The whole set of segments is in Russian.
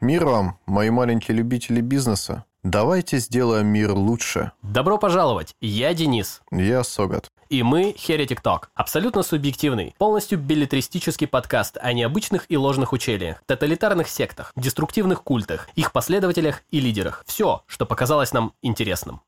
Мир вам, мои маленькие любители бизнеса. Давайте сделаем мир лучше. Добро пожаловать, я Денис. Я Согат. И мы Heretic Talk. Абсолютно субъективный, полностью беллетристический подкаст о необычных и ложных учениях, тоталитарных сектах, деструктивных культах, их последователях и лидерах. Все, что показалось нам интересным.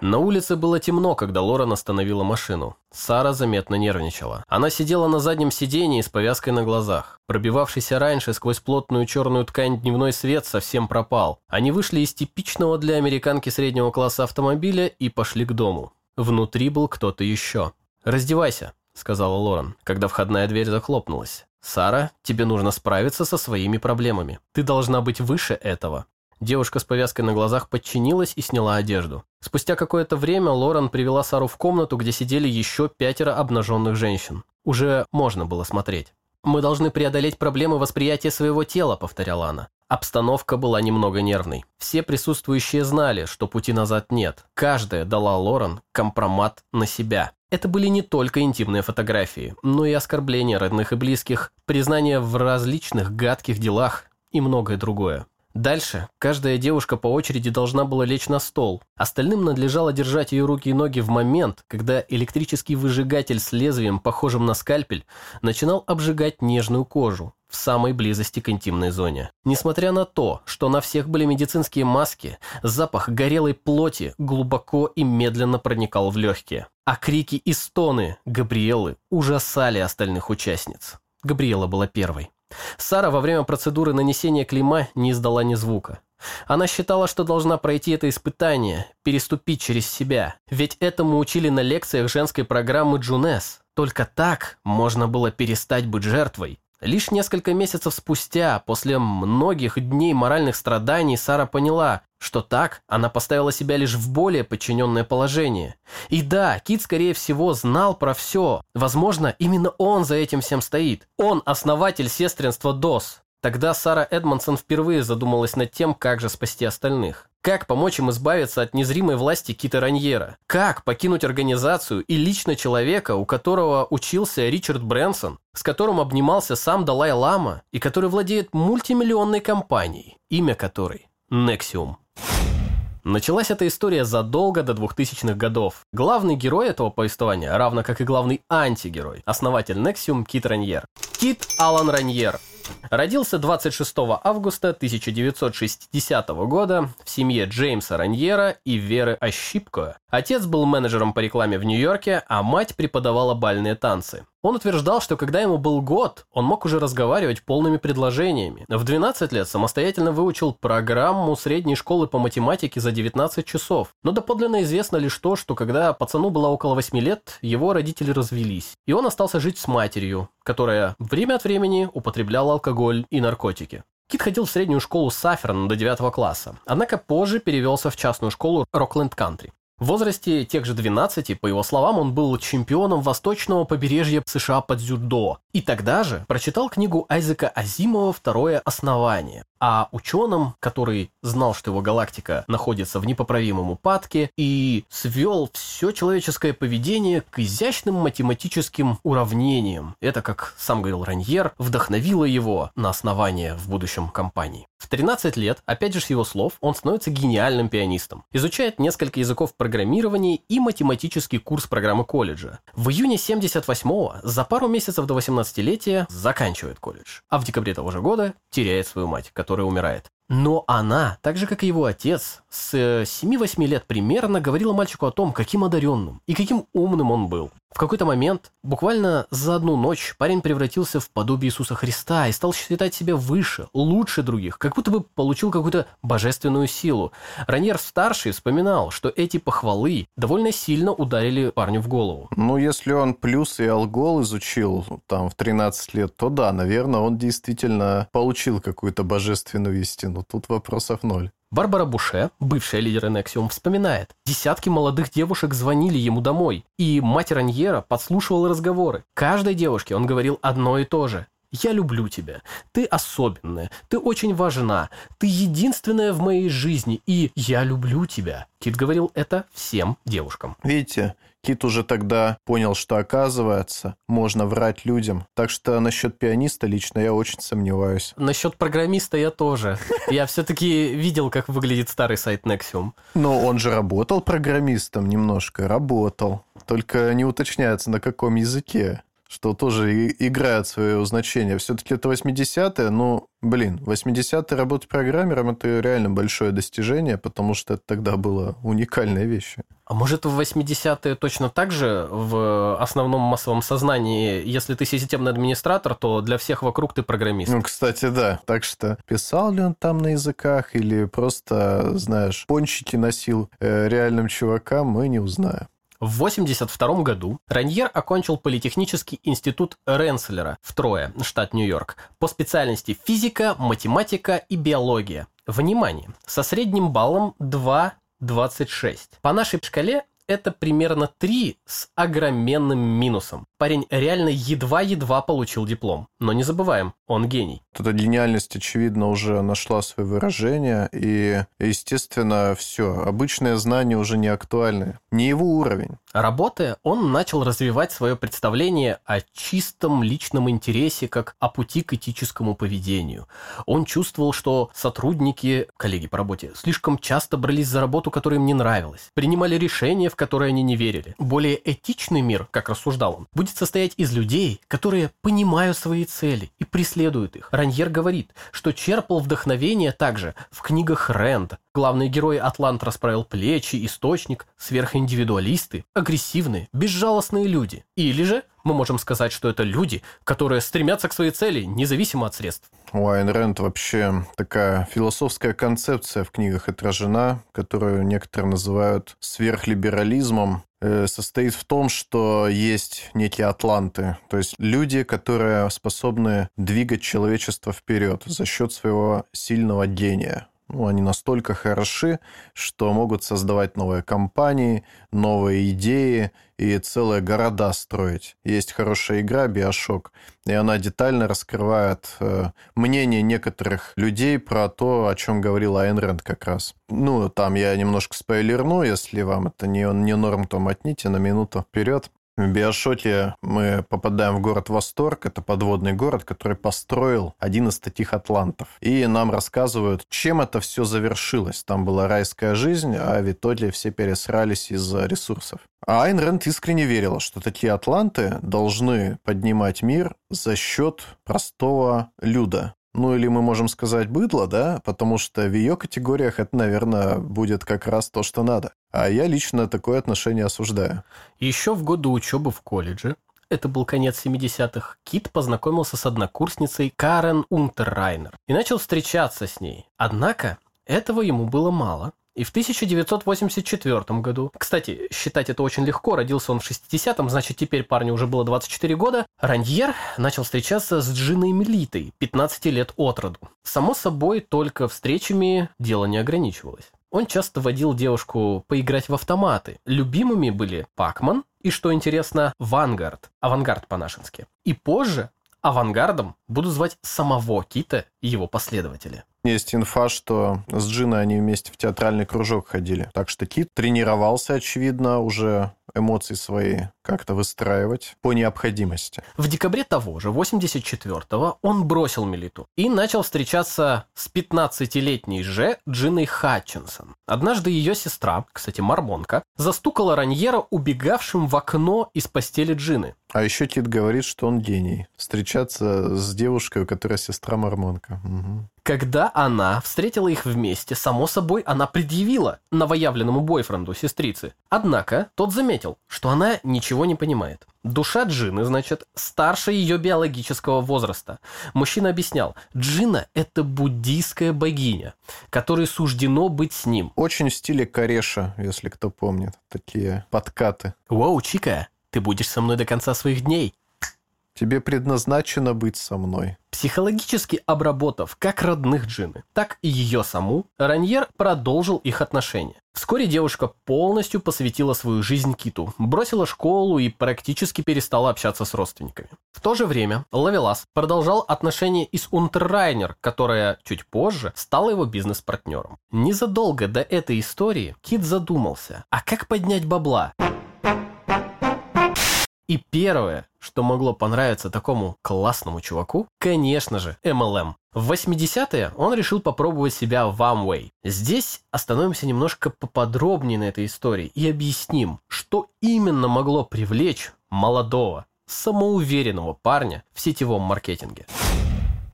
На улице было темно, когда Лорен остановила машину. Сара заметно нервничала. Она сидела на заднем сидении с повязкой на глазах. Пробивавшийся раньше сквозь плотную черную ткань дневной свет совсем пропал. Они вышли из типичного для американки среднего класса автомобиля и пошли к дому. Внутри был кто-то еще. «Раздевайся», — сказала Лорен, когда входная дверь захлопнулась. «Сара, тебе нужно справиться со своими проблемами. Ты должна быть выше этого». Девушка с повязкой на глазах подчинилась и сняла одежду. Спустя какое-то время Лорен привела Сару в комнату, где сидели еще 5 обнаженных женщин. Уже можно было смотреть. «Мы должны преодолеть проблемы восприятия своего тела», — повторяла она. Обстановка была немного нервной. Все присутствующие знали, что пути назад нет. Каждая дала Лорен компромат на себя. Это были не только интимные фотографии, но и оскорбления родных и близких, признания в различных гадких делах и многое другое. Дальше каждая девушка по очереди должна была лечь на стол. Остальным надлежало держать ее руки и ноги в момент, когда электрический выжигатель с лезвием, похожим на скальпель, начинал обжигать нежную кожу в самой близости к интимной зоне. Несмотря на то, что на всех были медицинские маски, запах горелой плоти глубоко и медленно проникал в легкие. А крики и стоны Габриэлы ужасали остальных участниц. Габриэла была первой. Сара во время процедуры нанесения клейма не издала ни звука. Она считала, что должна пройти это испытание, переступить через себя. Ведь этому учили на лекциях женской программы Джунес. Только так можно было перестать быть жертвой. Лишь несколько месяцев спустя, после многих дней моральных страданий, Сара поняла, что так она поставила себя лишь в более подчиненное положение. И да, Кит, скорее всего, знал про все. Возможно, именно он за этим всем стоит. Он основатель сестринства ДОС. Тогда Сара Эдмонсон впервые задумалась над тем, как же спасти остальных. Как помочь им избавиться от незримой власти Кита Раньера? Как покинуть организацию и лично человека, у которого учился Ричард Брэнсон, с которым обнимался сам Далай-Лама и который владеет мультимиллионной компанией, имя которой Nexium? Началась эта история задолго до 2000-х годов. Главный герой этого повествования, равно как и главный антигерой, основатель Nexium Кит Раньер. Кит Алан Раньер. Родился 26 августа 1960 года в семье Джеймса Раньера и Веры Ощипко. Отец был менеджером по рекламе в Нью-Йорке, а мать преподавала бальные танцы. Он утверждал, что когда ему был год, он мог уже разговаривать полными предложениями. В 12 лет самостоятельно выучил программу средней школы по математике за 19 часов. Но доподлинно известно лишь то, что когда пацану было около 8 лет, его родители развелись. И он остался жить с матерью, которая время от времени употребляла алкоголь и наркотики. Кит ходил в среднюю школу Саферн до 9 класса, однако позже перевелся в частную школу Рокленд Кантри. В возрасте тех же 12, по его словам, он был чемпионом восточного побережья США по дзюдо. И тогда же прочитал книгу Айзека Азимова «Второе основание». А ученым, который знал, что его галактика находится в непоправимом упадке, и свел все человеческое поведение к изящным математическим уравнениям. Это, как сам говорил Раньер, вдохновило его на основание в будущем компании. В 13 лет, опять же с его слов, он становится гениальным пианистом. Изучает несколько языков программирования и математический курс программы колледжа. В июне 78-го, за пару месяцев до 18-летия, заканчивает колледж. А в декабре того же года теряет свою мать, которая умирает. Но она, так же как и его отец, с 7-8 лет примерно говорила мальчику о том, каким одаренным и каким умным он был. В какой-то момент, буквально за одну ночь, парень превратился в подобие Иисуса Христа и стал считать себя выше, лучше других, как будто бы получил какую-то божественную силу. Раньер-старший вспоминал, что эти похвалы довольно сильно ударили парню в голову. Ну, если он плюс и алгол изучил там в 13 лет, то да, наверное, он действительно получил какую-то божественную истину. Но тут вопросов ноль. Барбара Буше, бывшая лидер Nexium, вспоминает. Десятки молодых девушек звонили ему домой, и мать Раньера подслушивала разговоры. Каждой девушке он говорил одно и то же. Я люблю тебя, ты особенная, ты очень важна, ты единственная в моей жизни, и я люблю тебя. Кит говорил это всем девушкам. Видите, Кит уже тогда понял, что, оказывается, можно врать людям. Так что насчет пианиста лично я очень сомневаюсь. Насчет программиста я тоже. Я все-таки видел, как выглядит старый сайт Nexium. Но он же работал программистом немножко, работал. Только не уточняется, на каком языке. Что тоже играет свое значение. Все-таки это 80-е, но, 80-е работать программером – это реально большое достижение, потому что это тогда была уникальная вещь. А может, в 80-е точно так же в основном массовом сознании, если ты системный администратор, то для всех вокруг ты программист? Ну, кстати, да. Так что писал ли он там на языках или просто, знаешь, пончики носил реальным чувакам, мы не узнаем. В 1982 году Раньер окончил Политехнический институт Ренслера в Трое, штат Нью-Йорк, по специальности физика, математика и биология. Внимание, со средним баллом 2,26. По нашей шкале это примерно 3 с огроменным минусом. Парень реально едва-едва получил диплом. Но не забываем, он гений. Эта гениальность, очевидно, уже нашла свое выражение. И, естественно, все. Обычные знания уже не актуальны. Не его уровень. Работая, он начал развивать свое представление о чистом личном интересе как о пути к этическому поведению. Он чувствовал, что сотрудники, коллеги по работе, слишком часто брались за работу, которая им не нравилась. Принимали решения, в которые они не верили. Более этичный мир, как рассуждал он, будет состоять из людей, которые понимают свои цели и преследуют их. Раньер говорит, что черпал вдохновение также в книгах Ренда. Главный герой «Атлант расправил плечи», «Источник», сверхиндивидуалисты, агрессивные, безжалостные люди. Или же мы можем сказать, что это люди, которые стремятся к своей цели, независимо от средств. У Айн Рэнд вообще такая философская концепция в книгах отражена, которую некоторые называют сверхлиберализмом. Состоит в том, что есть некие атланты, то есть люди, которые способны двигать человечество вперед за счет своего сильного гения. Они настолько хороши, что могут создавать новые компании, новые идеи и целые города строить. Есть хорошая игра «Биошок», и она детально раскрывает мнение некоторых людей про то, о чем говорила Айн Рэнд как раз. Ну, там я немножко спойлерну, если вам это не норм, то мотните на минуту вперед. В «Биошоке» мы попадаем в город Восторг. Это подводный город, который построил один из таких атлантов. И нам рассказывают, чем это все завершилось. Там была райская жизнь, а в итоге все пересрались из-за ресурсов. А Айн Рэнд искренне верила, что такие атланты должны поднимать мир за счет простого люда. Ну, или мы можем сказать быдло, да? Потому что в ее категориях это, наверное, будет как раз то, что надо. А я лично такое отношение осуждаю. Еще в годы учебы в колледже, это был конец 70-х, Кит познакомился с однокурсницей Карен Унтеррайнер и начал встречаться с ней. Однако этого ему было мало. И в 1984 году, кстати, считать это очень легко, родился он в 60-м, значит, теперь парню уже было 24 года, Раньер начал встречаться с Джиной Мелитой, 15 лет от роду. Само собой, только встречами дело не ограничивалось. Он часто водил девушку поиграть в автоматы. Любимыми были Пакман и, что интересно, Вангард, авангард по-нашенски. И позже авангардом будут звать самого Кита и его последователи. Есть инфа, что с Джиной они вместе в театральный кружок ходили. Так что Кит тренировался, очевидно, уже эмоции свои как-то выстраивать по необходимости. В декабре того же, 84-го, он бросил Мелиту и начал встречаться с 15-летней же Джиной Хатчинсон. Однажды ее сестра, кстати, мормонка, застукала Раньера убегавшим в окно из постели Джины. А еще Кит говорит, что он гений. Встречаться с девушкой, у которой сестра мормонка. Угу. Когда она встретила их вместе, само собой, она предъявила новоявленному бойфренду сестрицы. Однако тот заметил, что она ничего не понимает. Душа Джины, значит, старше ее биологического возраста. Мужчина объяснял, Джина – это буддийская богиня, которой суждено быть с ним. Очень в стиле Кореша, если кто помнит, такие подкаты. «Воу, чика, ты будешь со мной до конца своих дней». Тебе предназначено быть со мной. Психологически обработав как родных Джины, так и ее саму, Раньер продолжил их отношения. Вскоре девушка полностью посвятила свою жизнь Киту, бросила школу и практически перестала общаться с родственниками. В то же время Лавелас продолжал отношения и с Унтеррайнер, которая чуть позже стала его бизнес-партнером. Незадолго до этой истории Кит задумался, а как поднять бабла? И первое, что могло понравиться такому классному чуваку, конечно же, MLM. В 80-е он решил попробовать себя в Amway. Здесь остановимся немножко поподробнее на этой истории и объясним, что именно могло привлечь молодого, самоуверенного парня в сетевом маркетинге.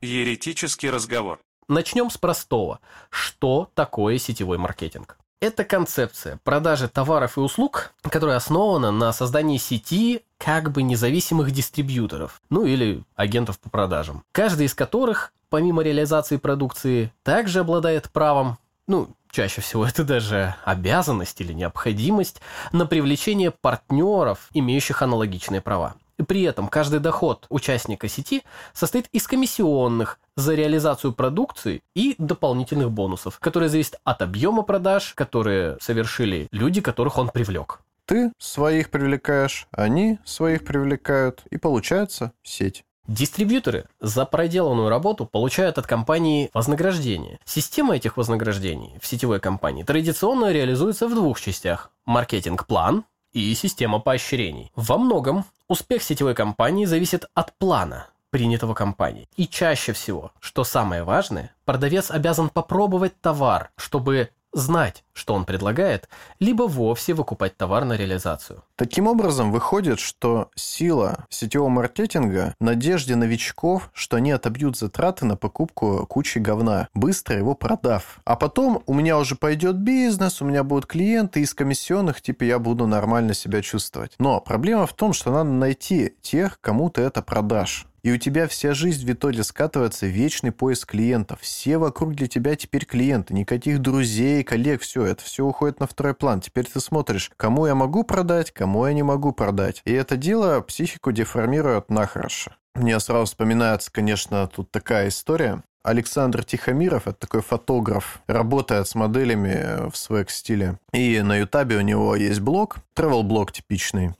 Еретический разговор. Начнем с простого. Что такое сетевой маркетинг? Это концепция продажи товаров и услуг, которая основана на создании сети как бы независимых дистрибьюторов, ну или агентов по продажам, каждый из которых, помимо реализации продукции, также обладает правом, ну, чаще всего это даже обязанность или необходимость, на привлечение партнеров, имеющих аналогичные права. При этом каждый доход участника сети состоит из комиссионных за реализацию продукции и дополнительных бонусов, которые зависят от объема продаж, которые совершили люди, которых он привлек. Ты своих привлекаешь, они своих привлекают, и получается сеть. Дистрибьюторы за проделанную работу получают от компании вознаграждение. Система этих вознаграждений в сетевой компании традиционно реализуется в двух частях – маркетинг-план и система поощрений. Во многом успех сетевой компании зависит от плана, принятого компанией. И чаще всего, что самое важное, продавец обязан попробовать товар, чтобы знать, что он предлагает, либо вовсе выкупать товар на реализацию. Таким образом, выходит, что сила сетевого маркетинга в надежде новичков, что они отобьют затраты на покупку кучи говна, быстро его продав. А потом у меня уже пойдет бизнес, у меня будут клиенты из комиссионных, типа я буду нормально себя чувствовать. Но проблема в том, что надо найти тех, кому ты это продашь. И у тебя вся жизнь в итоге скатывается в вечный поиск клиентов. Все вокруг для тебя теперь клиенты, никаких друзей, коллег, все, это все уходит на второй план. Теперь ты смотришь, кому я могу продать, кому я не могу продать. И это дело психику деформирует нахороше. Мне сразу вспоминается, конечно, тут такая история. Александр Тихомиров, это такой фотограф, работает с моделями в свэг-стиле. И на Ютабе у него есть блог, travel-блог типичный.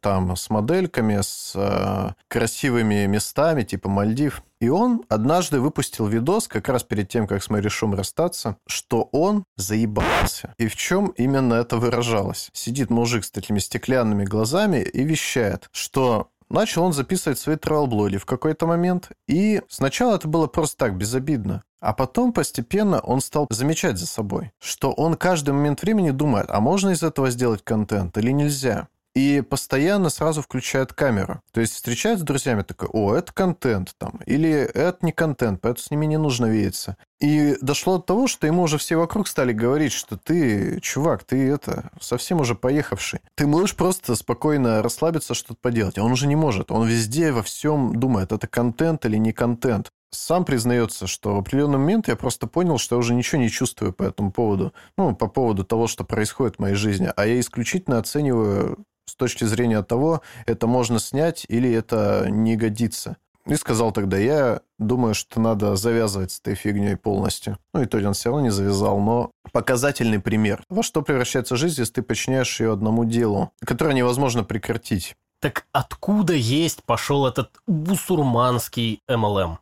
Там с модельками, с красивыми местами, типа Мальдив. И он однажды выпустил видос, как раз перед тем, как с Мэри Шум расстаться, что он заебался. И в чем именно это выражалось? Сидит мужик с такими стеклянными глазами и вещает, что... Начал он записывать свои тревел-блоги в какой-то момент. И сначала это было просто так, безобидно. А потом постепенно он стал замечать за собой, что он каждый момент времени думает, а можно из этого сделать контент или нельзя. И постоянно сразу включает камеру. То есть встречается с друзьями, такой, о, это контент там, или это не контент, поэтому с ними не нужно видеться. И дошло до того, что ему уже все вокруг стали говорить, что ты, чувак, ты это, совсем уже поехавший. Ты можешь просто спокойно расслабиться, что-то поделать. Он уже не может. Он везде, во всем думает, это контент или не контент. Сам признается, что в определенный момент я просто понял, что я уже ничего не чувствую по этому поводу. Ну, по поводу того, что происходит в моей жизни. А я исключительно оцениваю с точки зрения того, это можно снять или это не годится. И сказал тогда, я думаю, что надо завязывать с этой фигней полностью. Ну, и то он все равно не завязал, но показательный пример. Во что превращается жизнь, если ты подчиняешь ее одному делу, которое невозможно прекратить. Так откуда есть пошел этот бусурманский MLM?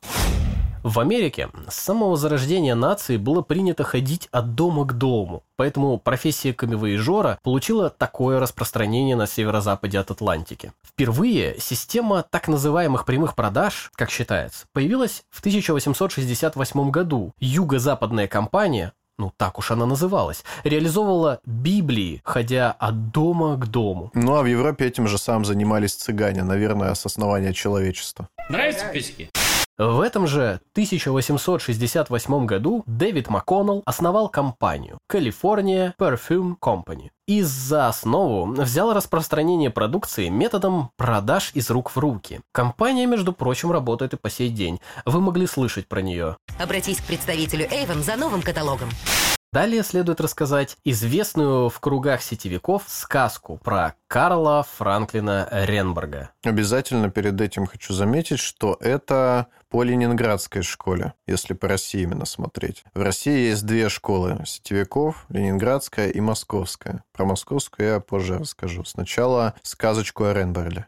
В Америке с самого зарождения нации было принято ходить от дома к дому, поэтому профессия камевояжера получила такое распространение на северо-западе от Атлантики. Впервые система так называемых прямых продаж, как считается, появилась в 1868 году. Юго-западная компания, ну так уж она называлась, реализовывала Библии, ходя от дома к дому. Ну а в Европе этим же самым занимались цыгане, наверное, с основания человечества. Нравятся песики? В этом же 1868 году Дэвид МакКоннелл основал компанию California Perfume Company и за основу взял распространение продукции методом продаж из рук в руки. Компания, между прочим, работает и по сей день. Вы могли слышать про нее. Обратись к представителю Avon за новым каталогом. Далее следует рассказать известную в кругах сетевиков сказку про Карла Франклина Ренберга. Обязательно перед этим хочу заметить, что это по ленинградской школе, если по России именно смотреть. В России есть две школы сетевиков, ленинградская и московская. Про московскую я позже расскажу. Сначала сказочку о Ренберге.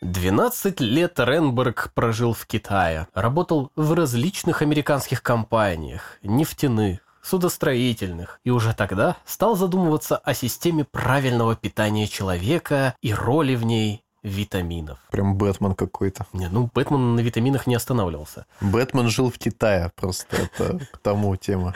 12 лет Ренберг прожил в Китае, работал в различных американских компаниях, нефтяных, судостроительных, и уже тогда стал задумываться о системе правильного питания человека и роли в ней витаминов. Прям Бэтмен какой-то. Не, ну Бэтмен на витаминах не останавливался. Бэтмен жил в Китае, просто это к тому тема.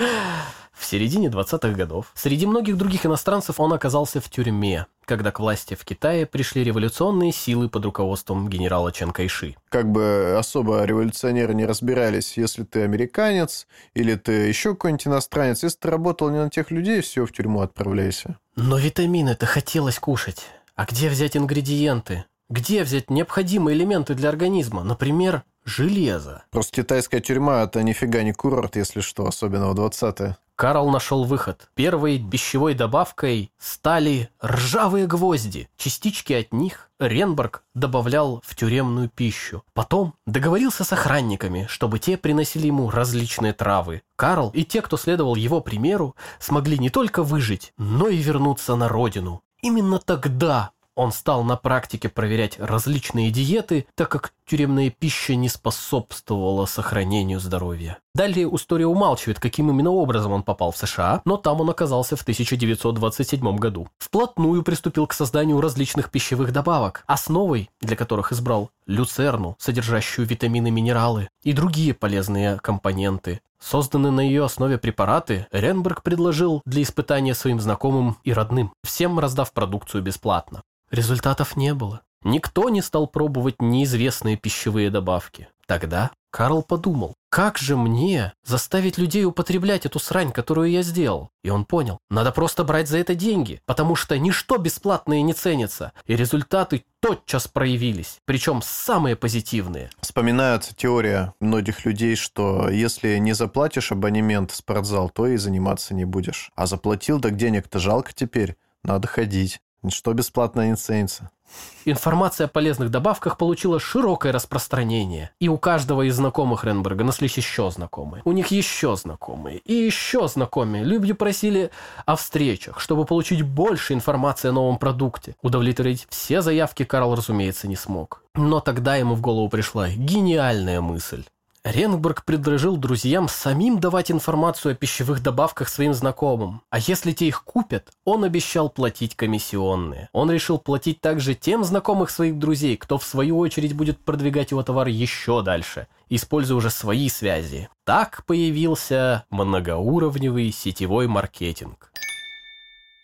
В середине 20-х годов среди многих других иностранцев он оказался в тюрьме, когда к власти в Китае пришли революционные силы под руководством генерала Чан Кайши. Как бы особо революционеры не разбирались, если ты американец или ты еще какой-нибудь иностранец. Если ты работал не на тех людей, все, в тюрьму отправляйся. Но витамины-то хотелось кушать. А где взять ингредиенты? Где взять необходимые элементы для организма? Например, железо. Просто китайская тюрьма – это нифига не курорт, если что, особенно в 20-е. Карл нашел выход. Первой пищевой добавкой стали ржавые гвозди. Частички от них Ренберг добавлял в тюремную пищу. Потом договорился с охранниками, чтобы те приносили ему различные травы. Карл и те, кто следовал его примеру, смогли не только выжить, но и вернуться на родину. Именно тогда он стал на практике проверять различные диеты, так как тюремная пища не способствовала сохранению здоровья. Далее история умалчивает, каким именно образом он попал в США, но там он оказался в 1927 году. Вплотную приступил к созданию различных пищевых добавок, основой для которых избрал люцерну, содержащую витамины, минералы и другие полезные компоненты. Созданные на ее основе препараты Ренберг предложил для испытания своим знакомым и родным, всем раздав продукцию бесплатно. Результатов не было. Никто не стал пробовать неизвестные пищевые добавки. Тогда Карл подумал, как же мне заставить людей употреблять эту срань, которую я сделал? И он понял, надо просто брать за это деньги, потому что ничто бесплатное не ценится. И результаты тотчас проявились, причем самые позитивные. Вспоминается теория многих людей, что если не заплатишь абонемент в спортзал, то и заниматься не будешь. А заплатил, так денег-то жалко теперь, надо ходить. Что бесплатно не ценится. Информация о полезных добавках получила широкое распространение. И у каждого из знакомых Ренберга нашлись еще знакомые. У них еще знакомые. И еще знакомые. Люди просили о встречах, чтобы получить больше информации о новом продукте. Удовлетворить все заявки Карл, разумеется, не смог. Но тогда ему в голову пришла гениальная мысль. Ренберг предложил друзьям самим давать информацию о пищевых добавках своим знакомым. А если те их купят, он обещал платить комиссионные. Он решил платить также тем знакомых своих друзей, кто в свою очередь будет продвигать его товар еще дальше, используя уже свои связи. Так появился многоуровневый сетевой маркетинг.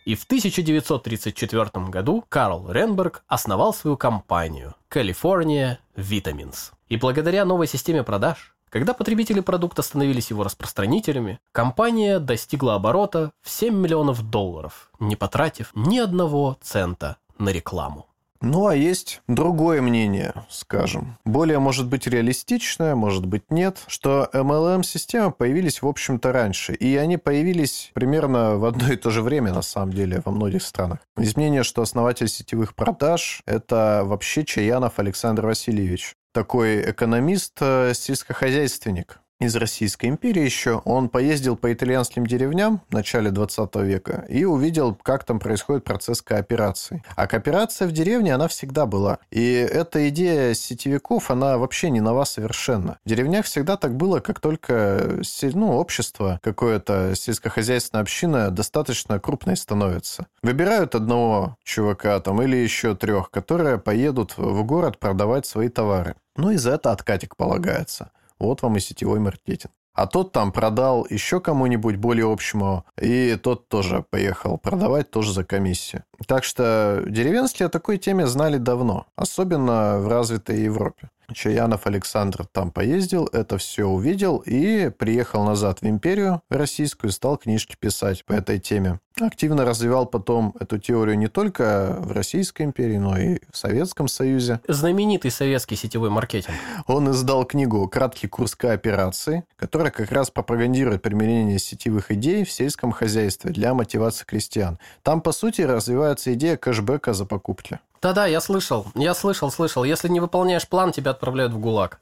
И в 1934 году Карл Ренберг основал свою компанию California Vitamins. И благодаря новой системе продаж, когда потребители продукта становились его распространителями, компания достигла оборота в $7 миллионов, не потратив ни одного цента на рекламу. Ну, а есть другое мнение, скажем. Более, может быть, реалистичное, может быть, нет. Что MLM-системы появились, в общем-то, раньше. И они появились примерно в одно и то же время, на самом деле, во многих странах. Есть мнение, что основатель сетевых продаж – это вообще Чаянов Александр Васильевич. Такой экономист-сельскохозяйственник из Российской империи еще. Он поездил по итальянским деревням в начале 20 века и увидел, как там происходит процесс кооперации. А кооперация в деревне, она всегда была. И эта идея сетевиков, она вообще не нова совершенно. В деревнях всегда так было, как только общество, какое-то сельскохозяйственная община достаточно крупной становится. Выбирают одного чувака там или еще трех, которые поедут в город продавать свои товары. Ну и за это откатик полагается. Вот вам и сетевой маркетинг. А тот там продал еще кому-нибудь более общему, и тот тоже поехал продавать, тоже за комиссию. Так что деревенские о такой теме знали давно, особенно в развитой Европе. Чаянов Александр там поездил, это все увидел и приехал назад в империю российскую, стал книжки писать по этой теме. Активно развивал потом эту теорию не только в Российской империи, но и в Советском Союзе. Знаменитый советский сетевой маркетинг. Он издал книгу «Краткий курс кооперации», которая как раз пропагандирует применение сетевых идей в сельском хозяйстве для мотивации крестьян. Там, по сути, развивается идея кэшбэка за покупки. Да-да, я слышал. Если не выполняешь план, тебя отправляют в ГУЛАГ.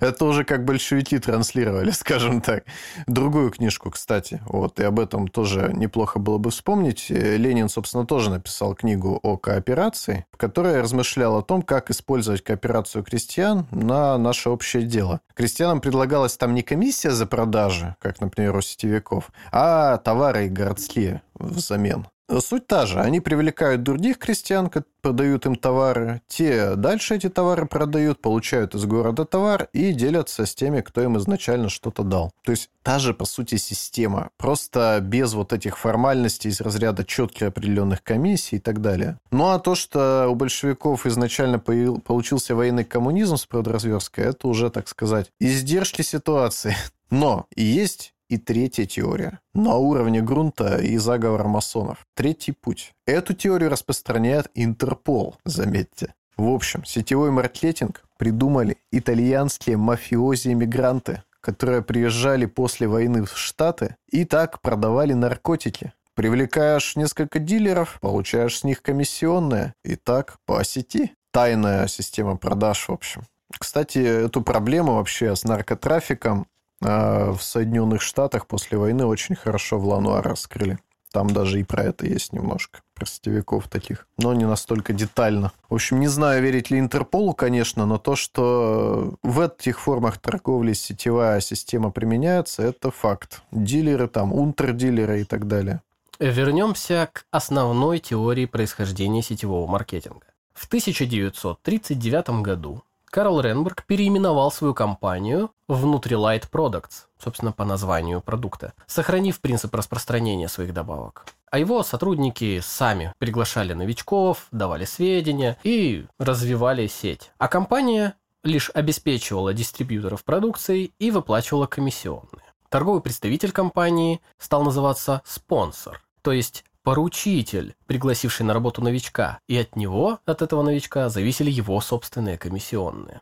Это уже как большевики транслировали, скажем так. Другую книжку, кстати, вот, и об этом тоже неплохо было бы вспомнить. Ленин, собственно, тоже написал книгу о кооперации, в которой размышлял о том, как использовать кооперацию крестьян на наше общее дело. Крестьянам предлагалась там не комиссия за продажи, как, например, у сетевиков, а товары городские взамен. Суть та же. Они привлекают других крестьян, продают им товары. Те дальше эти товары продают, получают из города товар и делятся с теми, кто им изначально что-то дал. То есть та же, по сути, система. Просто без вот этих формальностей из разряда четких определенных комиссий и так далее. Ну, а то, что у большевиков изначально получился военный коммунизм с продразверской, это уже, так сказать, издержки ситуации. Но и есть... И третья теория. На уровне грунта и заговора масонов. Третий путь. Эту теорию распространяет Интерпол, заметьте. В общем, сетевой маркетинг придумали итальянские мафиози-эмигранты, которые приезжали после войны в Штаты и так продавали наркотики. Привлекаешь несколько дилеров, получаешь с них комиссионные. И так по сети. Тайная система продаж, в общем. Кстати, эту проблему вообще с наркотрафиком в Соединенных Штатах после войны очень хорошо в Лануа раскрыли. Там даже и про это есть немножко, про сетевиков таких, но не настолько детально. В общем, не знаю, верить ли Интерполу, конечно, но то, что в этих формах торговли сетевая система применяется, это факт. Дилеры там, унтердилеры и так далее. Вернемся к основной теории происхождения сетевого маркетинга. В 1939 году Карл Ренберг переименовал свою компанию в Nutrilite Products, собственно, по названию продукта, сохранив принцип распространения своих добавок. А его сотрудники сами приглашали новичков, давали сведения и развивали сеть. А компания лишь обеспечивала дистрибьюторов продукцией и выплачивала комиссионные. Торговый представитель компании стал называться спонсор, то есть поручитель, пригласивший на работу новичка, и от него, от этого новичка, зависели его собственные комиссионные.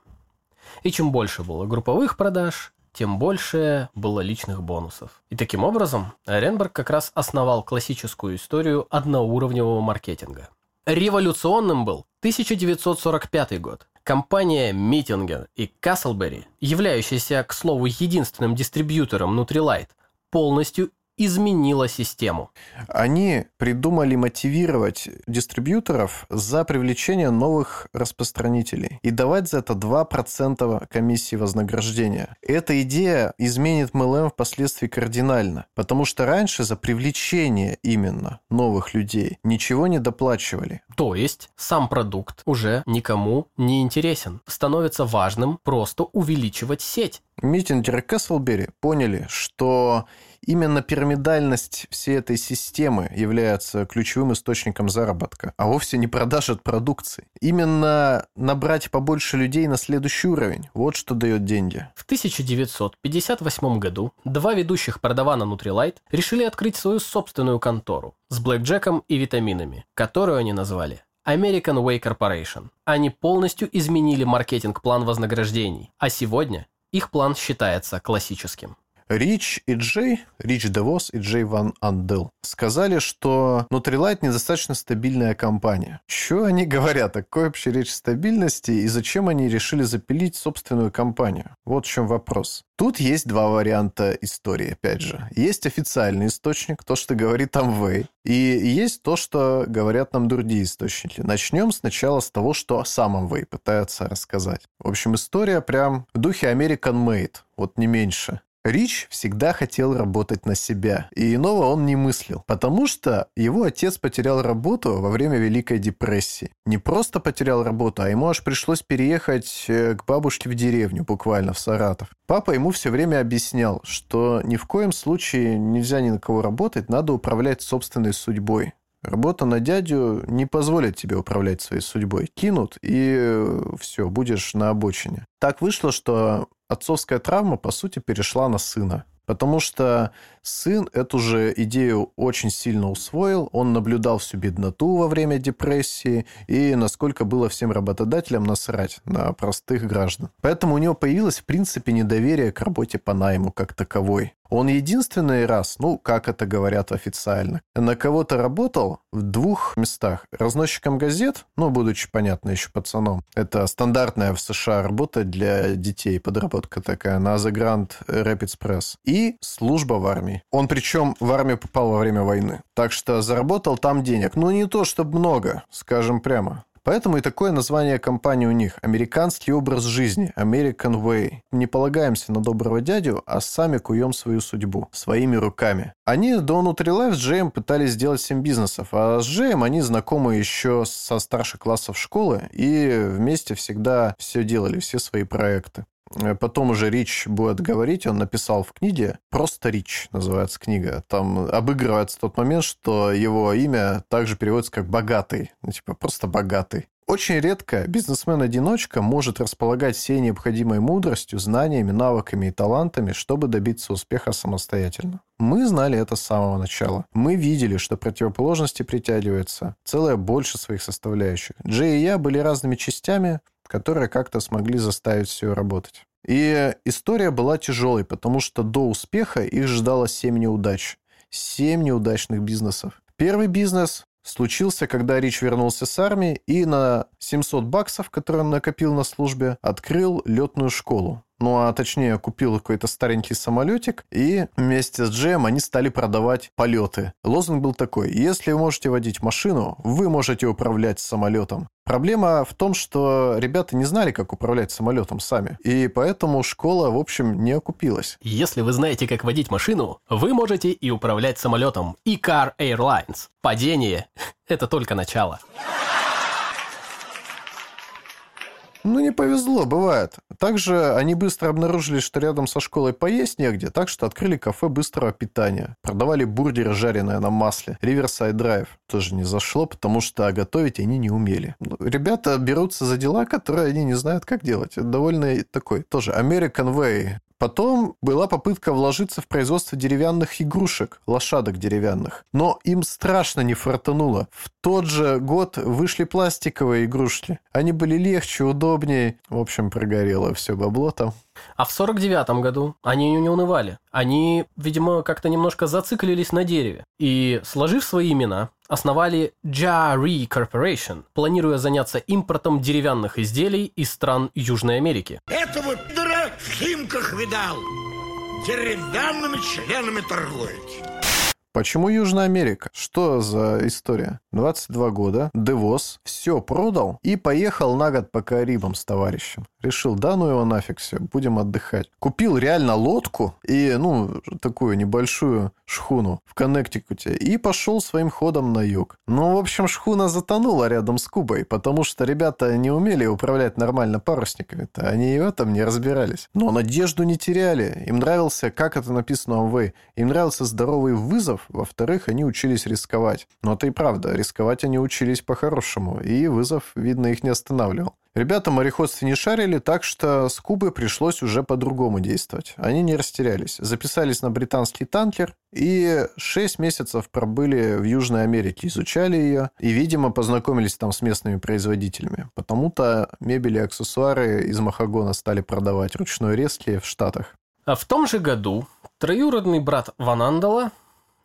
И чем больше было групповых продаж, тем больше было личных бонусов. И таким образом Ренберг как раз основал классическую историю одноуровневого маркетинга. Революционным был 1945 год. Компания Миттингер и Каслберри, являющаяся, к слову, единственным дистрибьютором Nutrilite, полностью изменила систему. Они придумали мотивировать дистрибьюторов за привлечение новых распространителей и давать за это 2% комиссии вознаграждения. Эта идея изменит МЛМ впоследствии кардинально, потому что раньше за привлечение именно новых людей ничего не доплачивали. То есть сам продукт уже никому не интересен. Становится важным просто увеличивать сеть. Миттингер и Каслберри поняли, что именно пирамидальность всей этой системы является ключевым источником заработка, а вовсе не продажа от продукции. Именно набрать побольше людей на следующий уровень – вот что дает деньги. В 1958 году два ведущих продавана Nutrilite решили открыть свою собственную контору с блэкджеком и витаминами, которую они назвали American Way Corporation. Они полностью изменили маркетинг-план вознаграждений, а сегодня – их план считается классическим. Рич Девос и Джей Ван Андел сказали, что Nutrilite недостаточно стабильная компания. Что они говорят? О какой вообще речь стабильности и зачем они решили запилить собственную компанию? Вот в чем вопрос. Тут есть два варианта истории, опять же. Есть официальный источник, то, что говорит Amway, и есть то, что говорят нам другие источники. Начнем сначала с того, что сам Amway пытается рассказать. В общем, история прям в духе American Made, вот не меньше. Рич всегда хотел работать на себя, и иного он не мыслил, потому что его отец потерял работу во время Великой депрессии. Не просто потерял работу, а ему аж пришлось переехать к бабушке в деревню, буквально в Саратов. Папа ему все время объяснял, что ни в коем случае нельзя ни на кого работать, надо управлять собственной судьбой. Работа на дядю не позволит тебе управлять своей судьбой. Кинут, и все, будешь на обочине. Так вышло, что отцовская травма, по сути, перешла на сына. Потому что сын эту же идею очень сильно усвоил, он наблюдал всю бедноту во время депрессии и насколько было всем работодателям насрать на простых граждан. Поэтому у него появилось, в принципе, недоверие к работе по найму как таковой. Он единственный раз, ну, как это говорят официально, на кого-то работал в двух местах. Разносчиком газет, ну, будучи, понятно, еще пацаном. Это стандартная в США работа для детей, подработка такая, на The Grand Rapids Press. И служба в армии. Он, причем, в армию попал во время войны. Так что заработал там денег. Ну, не то, чтобы много, скажем прямо. Поэтому и такое название компании у них – «Американский образ жизни», «American Way». Не полагаемся на доброго дядю, а сами куем свою судьбу своими руками. Они до Nutrilite с Джеем пытались сделать 7 бизнесов, а с Джеем они знакомы еще со старших классов школы и вместе всегда все делали, все свои проекты. Потом уже Рич будет говорить, он написал в книге, просто Рич называется книга, там обыгрывается тот момент, что его имя также переводится как «богатый», ну, типа просто «богатый». Очень редко бизнесмен-одиночка может располагать всей необходимой мудростью, знаниями, навыками и талантами, чтобы добиться успеха самостоятельно. Мы знали это с самого начала. Мы видели, что противоположности притягиваются, целое больше своих составляющих. Джей и я были разными частями, которые как-то смогли заставить все работать. И история была тяжелой, потому что до успеха их ждало 7 неудач. 7 неудачных бизнесов. Первый бизнес случился, когда Рич вернулся с армии и на $700, которые он накопил на службе, открыл летную школу. Ну, а точнее, купил какой-то старенький самолетик, и вместе с Джеем они стали продавать полеты. Лозунг был такой: если вы можете водить машину, вы можете управлять самолетом. Проблема в том, что ребята не знали, как управлять самолетом сами, и поэтому школа, в общем, не окупилась. Если вы знаете, как водить машину, вы можете и управлять самолетом. И Car Airlines. Падение – это только начало. Ну, не повезло, бывает. Также они быстро обнаружили, что рядом со школой поесть негде, так что открыли кафе быстрого питания. Продавали бургеры, жареные на масле. Riverside Drive тоже не зашло, потому что готовить они не умели. Ребята берутся за дела, которые они не знают, как делать. Это довольно такой тоже American Way. Потом была попытка вложиться в производство деревянных игрушек, лошадок деревянных. Но им страшно не фартануло. В тот же год вышли пластиковые игрушки. Они были легче, удобнее. В общем, прогорело все бабло там. А в 49-м году они не унывали. Они, видимо, как-то немножко зациклились на дереве. И, сложив свои имена, основали Jarry Corporation, планируя заняться импортом деревянных изделий из стран Южной Америки. Этого пидора в Химках видал. Деревянными членами торгует. Почему Южная Америка? Что за история? 22 года, Девос все продал и поехал на год по Карибам с товарищем. Решил, да ну его нафиг все, будем отдыхать. Купил реально лодку и, ну, такую небольшую шхуну в Коннектикуте и пошел своим ходом на юг. Ну, в общем, шхуна затонула рядом с Кубой, потому что ребята не умели управлять нормально парусниками-то, они и в этом не разбирались. Но надежду не теряли, им нравился, как это написано в Amway, им нравился здоровый вызов. Во-вторых, они учились рисковать. Но это и правда, рисковать они учились по-хорошему, и вызов, видно, их не останавливал. Ребята мореходство не шарили, так что с Кубы пришлось уже по-другому действовать. Они не растерялись. Записались на британский танкер и 6 месяцев пробыли в Южной Америке, изучали ее и, видимо, познакомились там с местными производителями. Потому-то мебель и аксессуары из махагона стали продавать ручной резки в Штатах. А в том же году троюродный брат Ванандала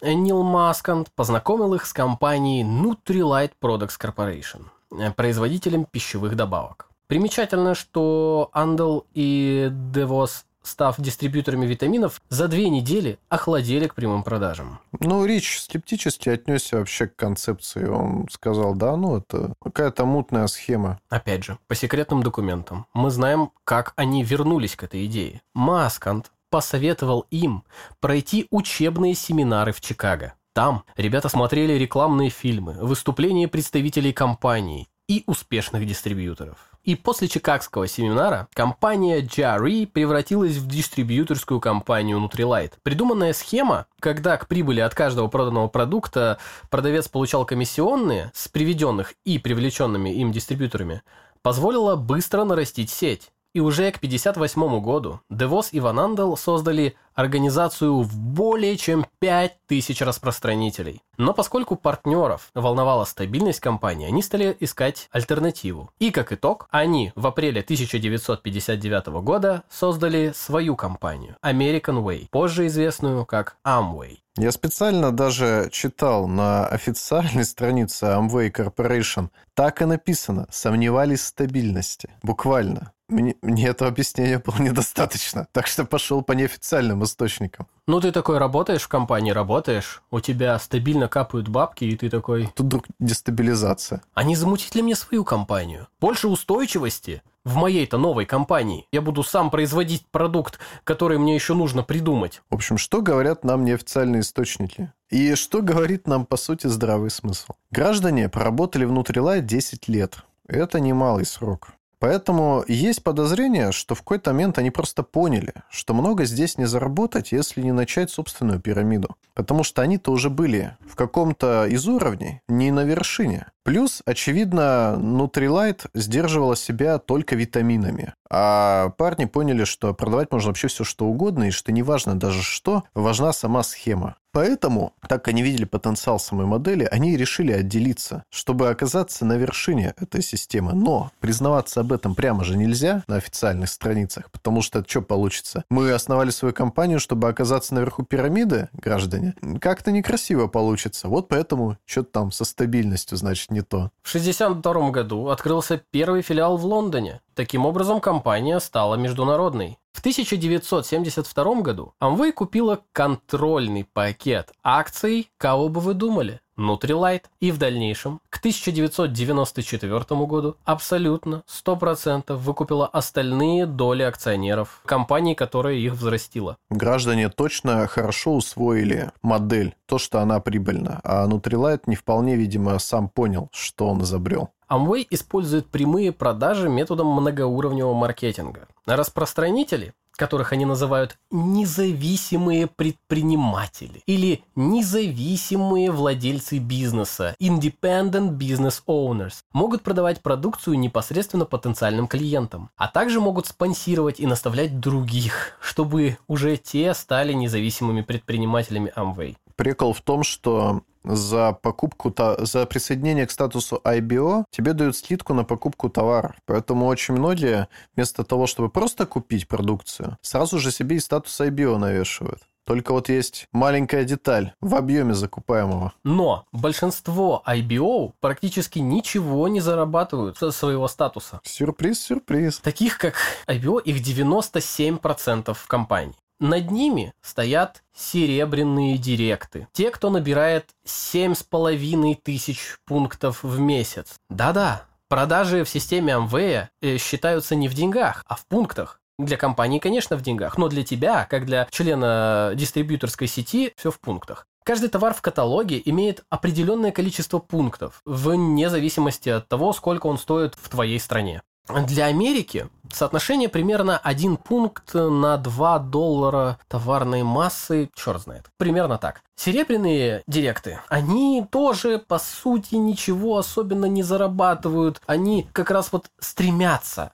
Нил Маскант познакомил их с компанией Nutrilite Products Corporation, производителем пищевых добавок. Примечательно, что Андел и Девос, став дистрибьюторами витаминов, за 2 недели охладели к прямым продажам. Ну, Рич скептически отнесся вообще к концепции. Он сказал, да, ну, это какая-то мутная схема. Опять же, по секретным документам мы знаем, как они вернулись к этой идее. Маскант посоветовал им пройти учебные семинары в Чикаго. Там ребята смотрели рекламные фильмы, выступления представителей компаний и успешных дистрибьюторов. И после чикагского семинара компания JRE превратилась в дистрибьюторскую компанию Nutrilite. Придуманная схема, когда к прибыли от каждого проданного продукта продавец получал комиссионные с приведенных и привлеченными им дистрибьюторами, позволила быстро нарастить сеть. И уже к 1958 году DeVos и Ван Андел создали организацию в более чем 5000 распространителей. Но поскольку партнеров волновала стабильность компании, они стали искать альтернативу. И как итог, они в апреле 1959 года создали свою компанию American Way, позже известную как Amway. Я специально даже читал на официальной странице Amway Corporation. Так и написано: сомневались в стабильности. Буквально. Мне этого объяснения было недостаточно, так что пошел по неофициальным источникам. Ну, ты такой работаешь в компании, работаешь, у тебя стабильно капают бабки, и ты такой... Тут вдруг дестабилизация. А не замутить ли мне свою компанию? Больше устойчивости в моей-то новой компании. Я буду сам производить продукт, который мне еще нужно придумать. В общем, что говорят нам неофициальные источники? И что говорит нам, по сути, здравый смысл? Граждане проработали в Nutrilite 10 лет. Это немалый срок. Поэтому есть подозрение, что в какой-то момент они просто поняли, что много здесь не заработать, если не начать собственную пирамиду. Потому что они-то уже были в каком-то из уровней, не на вершине. Плюс, очевидно, Nutrilite сдерживала себя только витаминами. А парни поняли, что продавать можно вообще все, что угодно, и что неважно даже что, важна сама схема. Поэтому, так как они видели потенциал самой модели, они решили отделиться, чтобы оказаться на вершине этой системы. Но признаваться об этом прямо же нельзя на официальных страницах, потому что что получится? Мы основали свою компанию, чтобы оказаться наверху пирамиды, граждане? Как-то некрасиво получится. Вот поэтому что-то там со стабильностью, значит, не то. В 1962 году открылся первый филиал в Лондоне. Таким образом, компания стала международной. В 1972 году Amway купила контрольный пакет акций, кого бы вы думали, Nutrilite. И в дальнейшем, к 1994 году, абсолютно 100% выкупила остальные доли акционеров компании, которая их взрастила. Граждане точно хорошо усвоили модель, то, что она прибыльна, а Nutrilite не вполне, видимо, сам понял, что он изобрел. Amway использует прямые продажи методом многоуровневого маркетинга. Распространители, которых они называют независимые предприниматели или независимые владельцы бизнеса, independent business owners, могут продавать продукцию непосредственно потенциальным клиентам, а также могут спонсировать и наставлять других, чтобы уже те стали независимыми предпринимателями Amway. Прикол в том, что... За присоединение к статусу IBO тебе дают скидку на покупку товара. Поэтому очень многие, вместо того, чтобы просто купить продукцию, сразу же себе и статус IBO навешивают. Только вот есть маленькая деталь в объеме закупаемого. Но большинство IBO практически ничего не зарабатывают со своего статуса. Сюрприз, сюрприз. Таких, как IBO, их 97% в компании. Над ними стоят серебряные директы. Те, кто набирает 7500 пунктов в месяц. Да-да, продажи в системе Amway считаются не в деньгах, а в пунктах. Для компании, конечно, в деньгах, но для тебя, как для члена дистрибьюторской сети, все в пунктах. Каждый товар в каталоге имеет определенное количество пунктов, вне зависимости от того, сколько он стоит в твоей стране. Для Америки соотношение примерно 1 пункт на $2 товарной массы, черт знает, примерно так. Серебряные директы, они тоже, по сути, ничего особенно не зарабатывают, они как раз вот стремятся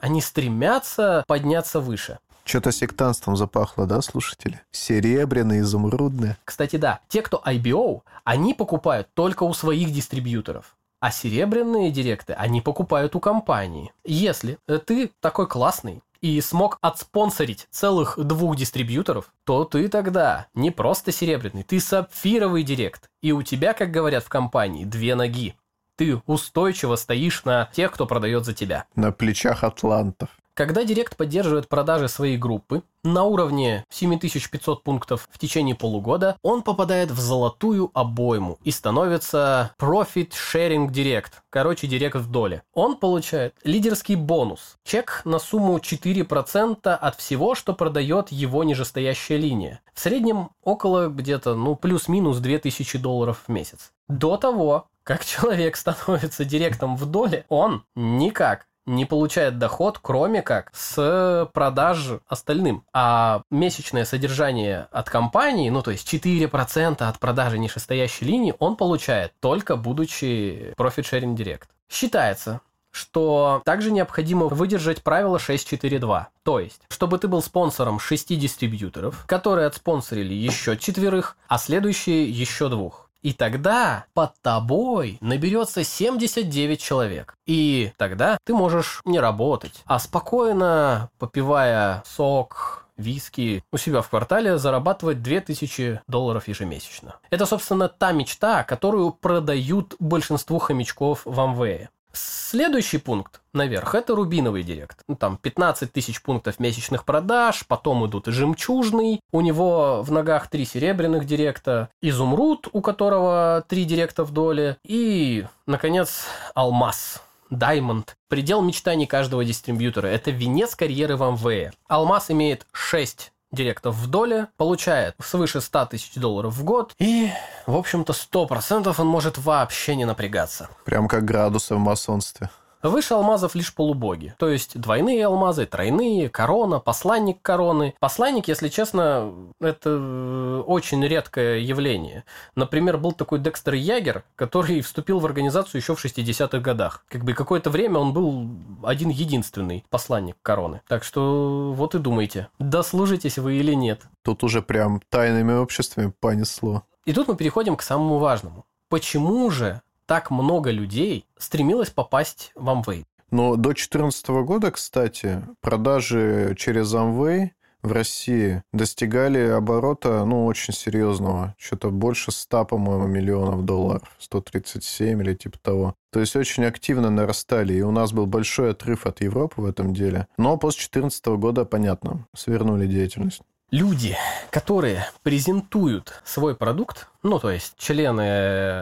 подняться выше. Что-то сектантством запахло, да, слушатели? Серебряные, изумрудные. Кстати, да, те, кто IBO, они покупают только у своих дистрибьюторов. А серебряные директы они покупают у компании. Если ты такой классный и смог отспонсорить целых 2 дистрибьюторов, то ты тогда не просто серебряный, ты сапфировый директ. И у тебя, как говорят в компании, 2 ноги. Ты устойчиво стоишь на тех, кто продает за тебя. На плечах атлантов. Когда директ поддерживает продажи своей группы на уровне 7500 пунктов в течение полугода, он попадает в золотую обойму и становится Profit Sharing Direct, короче, директ в доле. Он получает лидерский бонус, чек на сумму 4% от всего, что продает его нижестоящая линия. В среднем около где-то, плюс-минус $2000 в месяц. До того, как человек становится директом в доле, он никак не получает доход, кроме как с продаж остальным. А месячное содержание от компании, ну то есть 4% от продажи нижестоящей линии, он получает только будучи профит-шеринг директ. Считается, что также необходимо выдержать правило 6-4-2. То есть, чтобы ты был спонсором 6 дистрибьюторов, которые отспонсорили еще 4, а следующие еще 2. И тогда под тобой наберется 79 человек. И тогда ты можешь не работать, а спокойно, попивая сок, виски, у себя в квартале зарабатывать $2000 ежемесячно. Это, собственно, та мечта, которую продают большинству хомячков в Amway. Следующий пункт наверх – это рубиновый директ. Ну, там 15 тысяч пунктов месячных продаж, потом идут жемчужный, у него в ногах 3 серебряных директа, изумруд, у которого 3 директа в доле, и, наконец, алмаз. Diamond. Предел мечтаний каждого дистрибьютора. Это венец карьеры в Amway. Алмаз имеет 6 директов в доле, получает свыше $100 000 в год, и, в общем-то, 100% он может вообще не напрягаться. Прям как градусы в масонстве. Выше алмазов лишь полубоги, то есть двойные алмазы, тройные, корона, посланник короны. Посланник, если честно, это очень редкое явление. Например, был такой Декстер Ягер, который вступил в организацию еще в 60-х годах. Как бы какое-то время он был один-единственный посланник короны. Так что вот и думайте, дослужитесь вы или нет. Тут уже прям тайными обществами понесло. И тут мы переходим к самому важному. Почему же так много людей стремилось попасть в Amway? Но до 2014 года, кстати, продажи через Amway в России достигали оборота, ну, очень серьезного. Что-то больше 100, по-моему, миллионов долларов. 137 или типа того. То есть очень активно нарастали, и у нас был большой отрыв от Европы в этом деле. Но после 2014 года, понятно, свернули деятельность. Люди, которые презентуют свой продукт, ну, то есть члены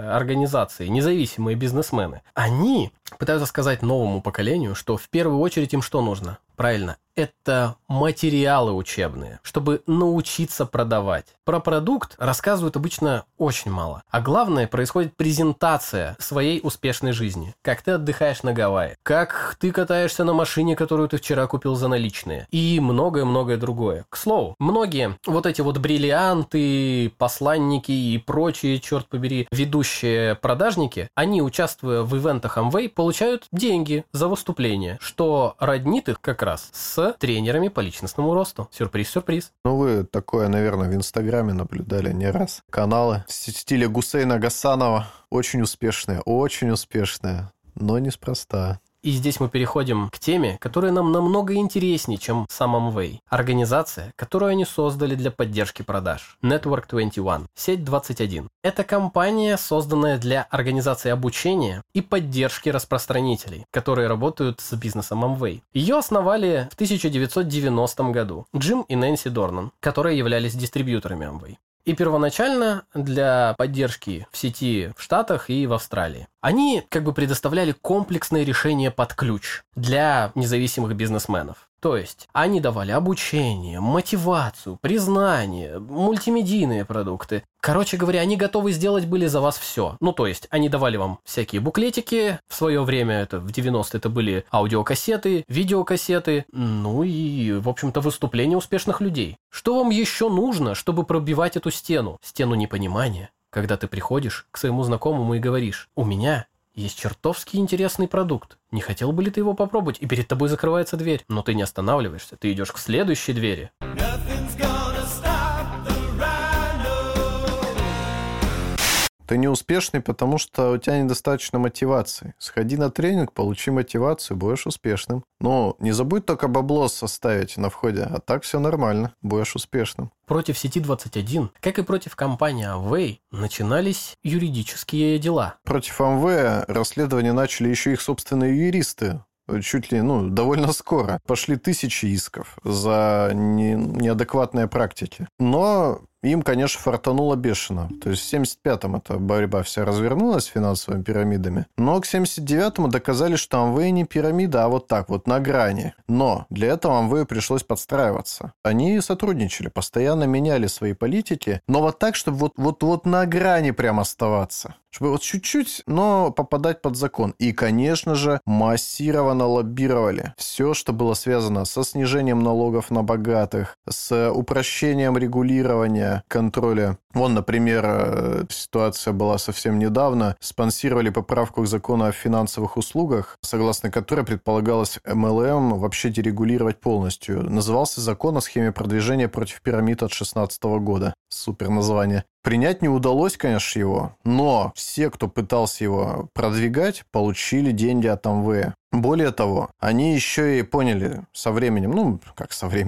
организации, независимые бизнесмены, они пытаются сказать новому поколению, что в первую очередь им что нужно? Правильно, это материалы учебные, чтобы научиться продавать. Про продукт рассказывают обычно очень мало. А главное, происходит презентация своей успешной жизни. Как ты отдыхаешь на Гавайи, как ты катаешься на машине, которую ты вчера купил за наличные, и многое-многое другое. К слову, многие вот эти вот бриллианты, посланники и прочие, черт побери, ведущие продажники, они, участвуя в ивентах Amway, получают деньги за выступление, что роднит их как раз с тренерами по личностному росту. Сюрприз-сюрприз. Ну, вы такое, наверное, в Инстаграме наблюдали не раз. Каналы в стиле Гусейна Гасанова. Очень успешные, но неспроста. И здесь мы переходим к теме, которая нам намного интереснее, чем сам Amway. Организация, которую они создали для поддержки продаж. Network 21. Сеть 21. Это компания, созданная для организации обучения и поддержки распространителей, которые работают с бизнесом Amway. Ее основали в 1990 году Джим и Нэнси Дорнан, которые являлись дистрибьюторами Amway. И первоначально для поддержки в сети в Штатах и в Австралии. Они как бы предоставляли комплексное решение под ключ для независимых бизнесменов. То есть они давали обучение, мотивацию, признание, мультимедийные продукты. Короче говоря, они готовы сделать были за вас все. Ну, то есть они давали вам всякие буклетики. В свое время, это в 90-е, это были аудиокассеты, видеокассеты. Ну и, в общем-то, выступления успешных людей. Что вам еще нужно, чтобы пробивать эту стену? Стену непонимания. Когда ты приходишь к своему знакомому и говоришь: «У меня есть чертовски интересный продукт. Не хотел бы ли ты его попробовать?» И перед тобой закрывается дверь. Но ты не останавливаешься, ты идешь к следующей двери. Ты неуспешный, потому что у тебя недостаточно мотивации. Сходи на тренинг, получи мотивацию, будешь успешным. Но не забудь только бабло составить на входе, а так все нормально, будешь успешным. Против сети 21, как и против компании Amway, начинались юридические дела. Против Amway расследование начали еще их собственные юристы. Чуть ли, ну, довольно скоро. Пошли тысячи исков за неадекватные практики. Но им, конечно, фартануло бешено. То есть в 75-м эта борьба вся развернулась с финансовыми пирамидами. Но к 79-му доказали, что Amway не пирамида, а вот так вот, на грани. Но для этого Amway пришлось подстраиваться. Они сотрудничали, постоянно меняли свои политики, но вот так, чтобы вот на грани прям оставаться. Чтобы вот чуть-чуть, но попадать под закон. И, конечно же, массированно лоббировали все, что было связано со снижением налогов на богатых, с упрощением регулирования, контроля. Вон, например, ситуация была совсем недавно. Спонсировали поправку к закону о финансовых услугах, согласно которой предполагалось MLM вообще дерегулировать полностью. Назывался закон о схеме продвижения против пирамид от 2016 года. Супер название. Принять не удалось, конечно, его, но все, кто пытался его продвигать, получили деньги от Amway. Более того, они еще и поняли со временем,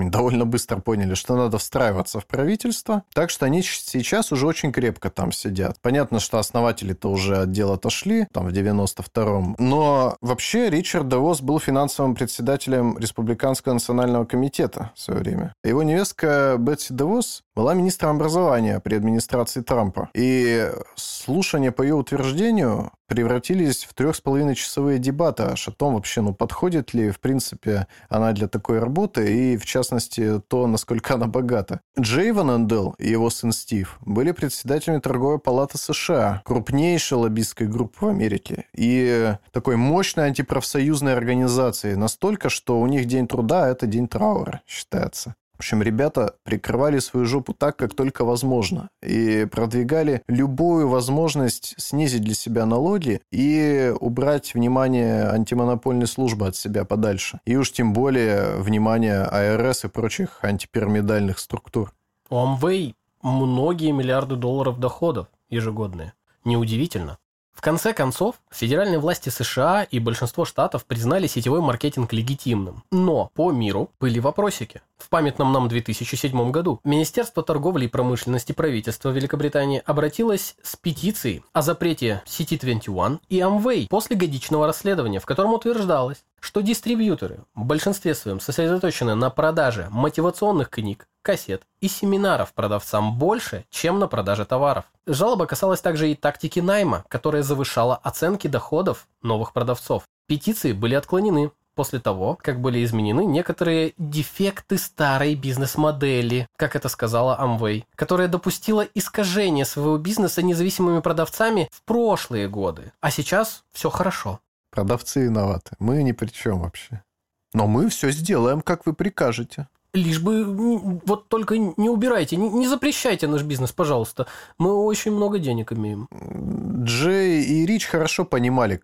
довольно быстро поняли, что надо встраиваться в правительство, так что они сейчас уже очень крепко там сидят. Понятно, что основатели-то уже от дел отошли, там в 92-м, но вообще Ричард Давос был финансовым председателем Республиканского национального комитета в свое время. Его невестка Бетси Давос была министром образования при администрации Трампа, и слушания по ее утверждению превратились в 3,5-часовые дебаты аж о том вообще, подходит ли, в принципе, она для такой работы, и, в частности, то, насколько она богата. Джей Ван Эндел и его сын Стив были председателями Торговой палаты США, крупнейшей лоббистской группы в Америке, и такой мощной антипрофсоюзной организации, настолько, что у них день труда, а это день траура, считается. В общем, ребята прикрывали свою жопу так, как только возможно, и продвигали любую возможность снизить для себя налоги и убрать внимание антимонопольной службы от себя подальше. И уж тем более внимание АРС и прочих антипирамидальных структур. У Amway многие миллиарды долларов доходов ежегодные. Неудивительно. В конце концов, федеральные власти США и большинство штатов признали сетевой маркетинг легитимным. Но по миру были вопросики. В памятном нам 2007 году Министерство торговли и промышленности правительства Великобритании обратилось с петицией о запрете сети 21 и Amway после годичного расследования, в котором утверждалось, что дистрибьюторы в большинстве своем сосредоточены на продаже мотивационных книг, кассет и семинаров продавцам больше, чем на продаже товаров. Жалоба касалась также и тактики найма, которая завышала оценки доходов новых продавцов. Петиции были отклонены после того, как были изменены некоторые дефекты старой бизнес-модели, как это сказала Amway, которая допустила искажение своего бизнеса независимыми продавцами в прошлые годы. А сейчас все хорошо. Продавцы виноваты. Мы ни при чем вообще. Но мы все сделаем, как вы прикажете. Лишь бы вот только не убирайте, не запрещайте наш бизнес, пожалуйста. Мы очень много денег имеем. Джей и Рич хорошо понимали,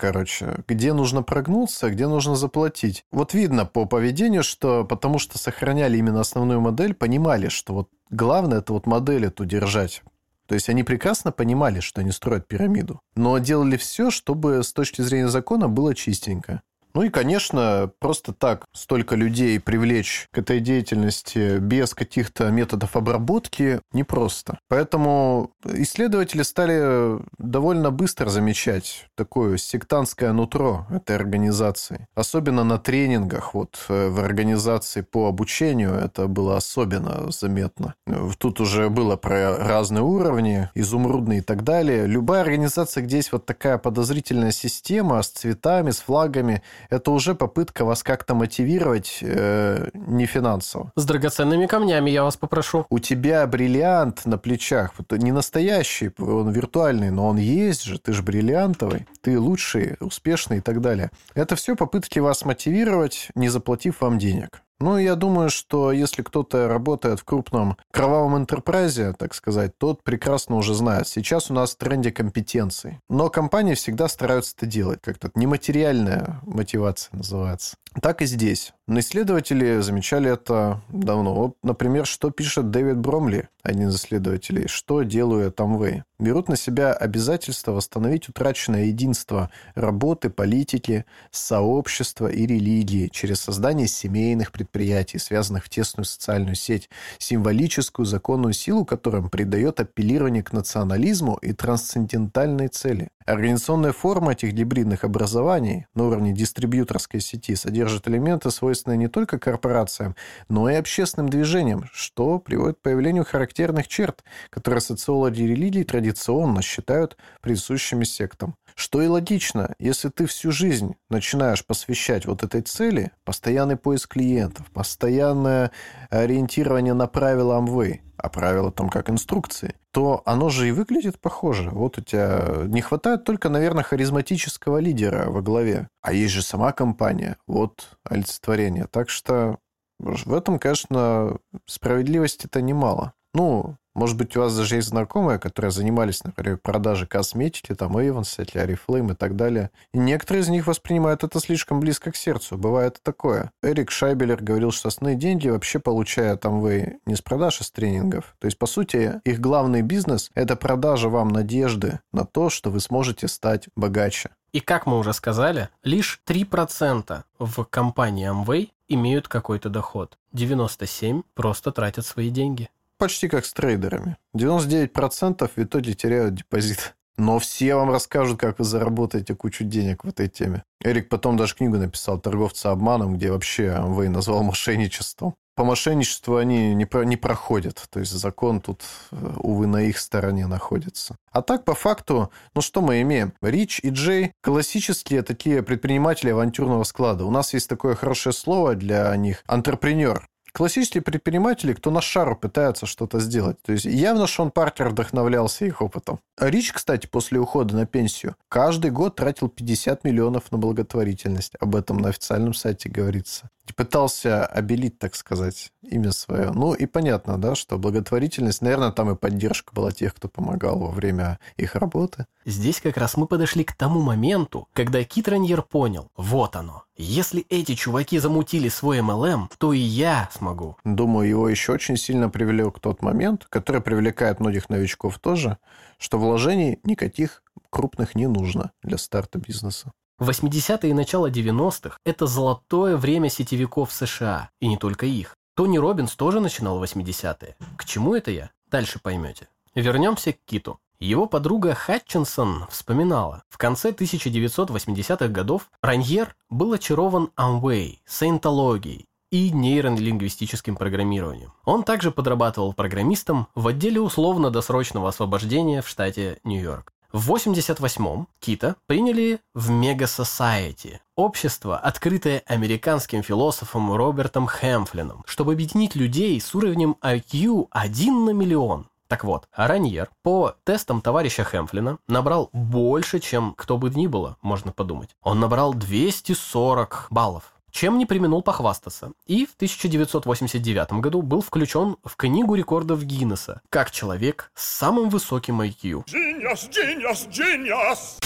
где нужно прогнуться, где нужно заплатить. Вот видно по поведению, что потому что сохраняли именно основную модель, понимали, что главное это модель эту держать. То есть они прекрасно понимали, что они строят пирамиду, но делали все, чтобы с точки зрения закона было чистенько. Ну и, конечно, просто так столько людей привлечь к этой деятельности без каких-то методов обработки непросто. Поэтому исследователи стали довольно быстро замечать такое сектантское нутро этой организации. Особенно на тренингах, в организации по обучению это было особенно заметно. Тут уже было про разные уровни, изумрудные и так далее. Любая организация, где есть такая подозрительная система с цветами, с флагами, это уже попытка вас как-то мотивировать не финансово. С драгоценными камнями я вас попрошу. У тебя бриллиант на плечах. Не настоящий, он виртуальный, но он есть же. Ты же бриллиантовый. Ты лучший, успешный и так далее. Это все попытки вас мотивировать, не заплатив вам денег. Я думаю, что если кто-то работает в крупном кровавом энтерпрайзе, так сказать, тот прекрасно уже знает. Сейчас у нас в тренде компетенции. Но компании всегда стараются это делать. Как-то нематериальная мотивация называется. Так и здесь. Но исследователи замечали это давно. Например, что пишет Дэвид Бромли, один из исследователей, что делают Amway. Берут на себя обязательство восстановить утраченное единство работы, политики, сообщества и религии через создание семейных предприятий, связанных в тесную социальную сеть, символическую законную силу, которым придает апеллирование к национализму и трансцендентальной цели. Организационная форма этих гибридных образований на уровне дистрибьюторской сети содержит элементы своего свойственное не только корпорациям, но и общественным движениям, что приводит к появлению характерных черт, которые социологи религии традиционно считают присущими сектам. Что и логично, если ты всю жизнь начинаешь посвящать вот этой цели, постоянный поиск клиентов, постоянное ориентирование на правила Amway, а правила там как инструкции, то оно же и выглядит похоже. Вот у тебя не хватает только, наверное, харизматического лидера во главе. А есть же сама компания, вот олицетворение. Так что в этом, конечно, справедливости-то немало. Ну, может быть, у вас даже есть знакомые, которые занимались, например, продажей косметики, там, Эйвонс, Арифлейм и так далее. И некоторые из них воспринимают это слишком близко к сердцу. Бывает такое. Эрик Шайбелер говорил, что основные деньги вообще получают Amway не с продаж, а с тренингов. То есть, по сути, их главный бизнес – это продажа вам надежды на то, что вы сможете стать богаче. И как мы уже сказали, лишь 3% в компании Amway имеют какой-то доход. 97% просто тратят свои деньги. Почти как с трейдерами. 99% в итоге теряют депозит. Но все вам расскажут, как вы заработаете кучу денег в этой теме. Эрик потом даже книгу написал «Торговца обманом», где вообще Amway назвал мошенничеством. По мошенничеству они не проходят. То есть закон тут, увы, на их стороне находится. А так, по факту, ну что мы имеем? Рич и Джей – классические такие предприниматели авантюрного склада. У нас есть такое хорошее слово для них – «антрепренер». Классические предприниматели, кто на шару пытается что-то сделать. То есть явно Шон Паркер вдохновлялся их опытом. Рич, кстати, после ухода на пенсию каждый год тратил 50 миллионов на благотворительность. Об этом на официальном сайте говорится. И пытался обелить, так сказать, имя свое. Ну и понятно, да, что благотворительность, наверное, там и поддержка была тех, кто помогал во время их работы. Здесь как раз мы подошли к тому моменту, когда Кит Раньер понял, вот оно. Если эти чуваки замутили свой MLM, то и я смогу. Думаю, его еще очень сильно привлек тот момент, который привлекает многих новичков тоже, что вложений никаких крупных не нужно для старта бизнеса. 80-е и начало 90-х – это золотое время сетевиков США, и не только их. Тони Роббинс тоже начинал в 80-е. К чему это я? Дальше поймете. Вернемся к Киту. Его подруга Хатчинсон вспоминала, в конце 1980-х годов Раньер был очарован Amway, саентологией и нейролингвистическим программированием. Он также подрабатывал программистом в отделе условно-досрочного освобождения в штате Нью-Йорк. В 88-м Кита приняли в Mega Society, общество, открытое американским философом Робертом Хэмфлином, чтобы объединить людей с уровнем IQ 1 на миллион. Так вот, Раньер по тестам товарища Хэмфлина набрал больше, чем кто бы ни было, можно подумать. Он набрал 240 баллов, чем не преминул похвастаться. И в 1989 году был включен в Книгу рекордов Гиннесса как человек с самым высоким IQ. Genius, genius, genius.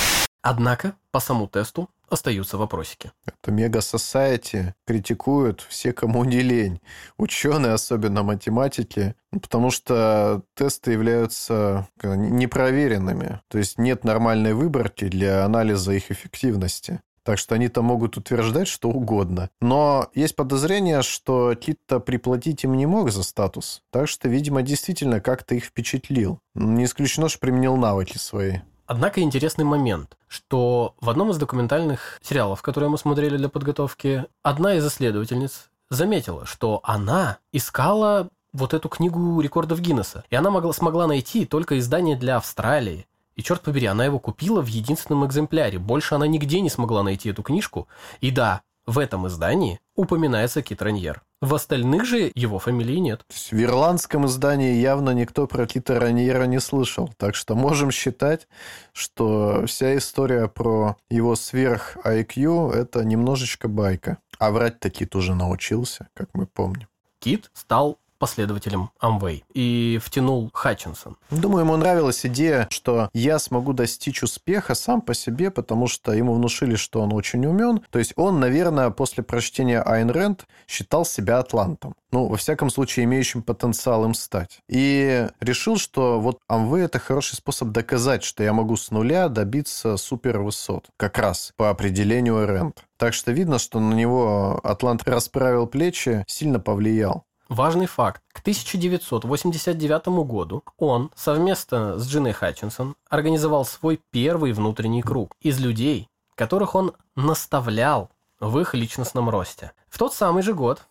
Однако по самому тесту остаются вопросики. Это мега-сосайти критикуют все, кому не лень. Ученые, особенно математики, потому что тесты являются непроверенными. То есть нет нормальной выборки для анализа их эффективности. Так что они-то могут утверждать что угодно. Но есть подозрение, что Кит-то приплатить им не мог за статус. Так что, видимо, действительно как-то их впечатлил. Не исключено, что применил навыки свои. Однако интересный момент, что в одном из документальных сериалов, которые мы смотрели для подготовки, одна из исследовательниц заметила, что она искала вот эту Книгу рекордов Гиннесса. И она смогла найти только издание для Австралии. И, черт побери, она его купила в единственном экземпляре. Больше она нигде не смогла найти эту книжку. И да, в этом издании упоминается Кит Раньер. В остальных же его фамилии нет. То есть в ирландском издании явно никто про Кита Раньера не слышал. Так что можем считать, что вся история про его сверх-IQ – это немножечко байка. А врать-то Кит уже научился, как мы помним. Кит стал последователем Amway и втянул Хатчинсон. Думаю, ему нравилась идея, что я смогу достичь успеха сам по себе, потому что ему внушили, что он очень умен. То есть он, наверное, после прочтения Айн Рэнд считал себя атлантом. Ну, во всяком случае, имеющим потенциал им стать. И решил, что вот Amway – это хороший способ доказать, что я могу с нуля добиться супервысот. Как раз по определению Рэнд. Так что видно, что на него атлант расправил плечи, сильно повлиял. Важный факт. К 1989 году он совместно с Джиной Хатчинсон организовал свой первый внутренний круг из людей, которых он наставлял, в их личностном росте. В тот самый же год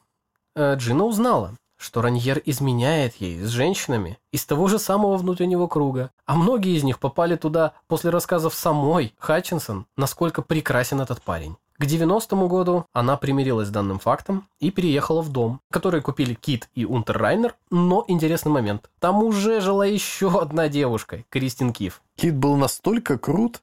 Джина узнала, что Раньер изменяет ей с женщинами из того же самого внутреннего круга, а многие из них попали туда после рассказов самой Хатчинсон, насколько прекрасен этот парень. К 90-му году она примирилась с данным фактом и переехала в дом, который купили Кит и Унтеррайнер, но интересный момент. Там уже жила еще одна девушка, Кристин Киф. Кит был настолько крут,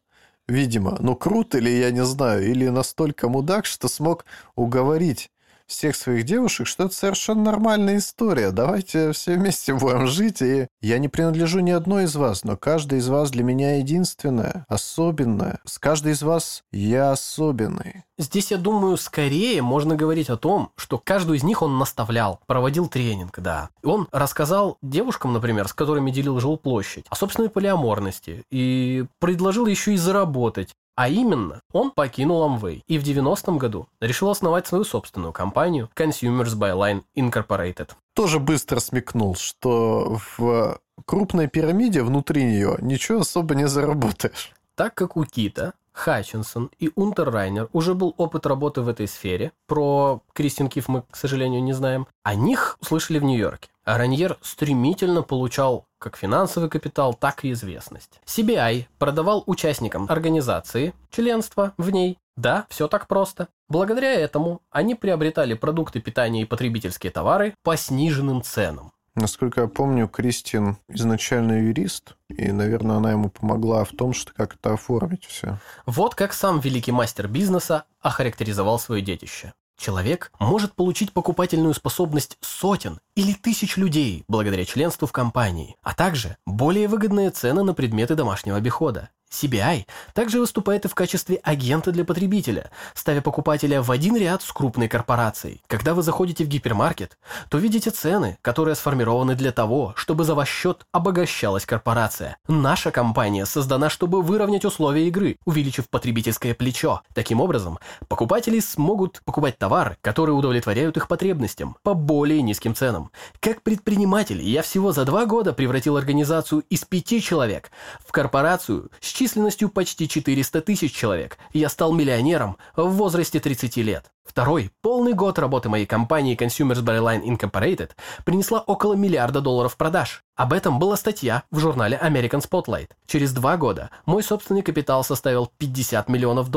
видимо, ну крут или я не знаю, или настолько мудак, что смог уговорить всех своих девушек, что это совершенно нормальная история. Давайте все вместе будем жить. И я не принадлежу ни одной из вас, но каждая из вас для меня единственная, особенная. С каждой из вас я особенный. Здесь, я думаю, скорее можно говорить о том, что каждую из них он наставлял, проводил тренинг, да. Он рассказал девушкам, например, с которыми делил жилплощадь, о собственной полиаморности и предложил еще и заработать. А именно, он покинул Amway и в 90-м году решил основать свою собственную компанию Consumers Byline Incorporated. Тоже быстро смекнул, что в крупной пирамиде внутри нее ничего особо не заработаешь. Так как у Кита, Хатчинсон и Унтеррайнер уже был опыт работы в этой сфере, про Кристин Киф мы, к сожалению, не знаем, о них услышали в Нью-Йорке. А Раньер стремительно получал как финансовый капитал, так и известность. CBI продавал участникам организации членство в ней. Да, все так просто. Благодаря этому они приобретали продукты питания и потребительские товары по сниженным ценам. Насколько я помню, Кристин изначально юрист, и, наверное, она ему помогла в том, что как это оформить все. Вот как сам великий мастер бизнеса охарактеризовал свое детище. Человек может получить покупательную способность сотен или тысяч людей благодаря членству в компании, а также более выгодные цены на предметы домашнего обихода. CBI также выступает и в качестве агента для потребителя, ставя покупателя в один ряд с крупной корпорацией. Когда вы заходите в гипермаркет, то видите цены, которые сформированы для того, чтобы за ваш счет обогащалась корпорация. Наша компания создана, чтобы выровнять условия игры, увеличив потребительское плечо. Таким образом, покупатели смогут покупать товары, которые удовлетворяют их потребностям, по более низким ценам. Как предприниматель, я всего за 2 года превратил организацию из 5 человек в корпорацию с численностью почти 400 тысяч человек. Я стал миллионером в возрасте 30 лет. Второй полный год работы моей компании Consumers Byline Incorporated принесла около $1 миллиард продаж. Об этом была статья в журнале American Spotlight. Через 2 года мой собственный капитал составил $50 миллионов.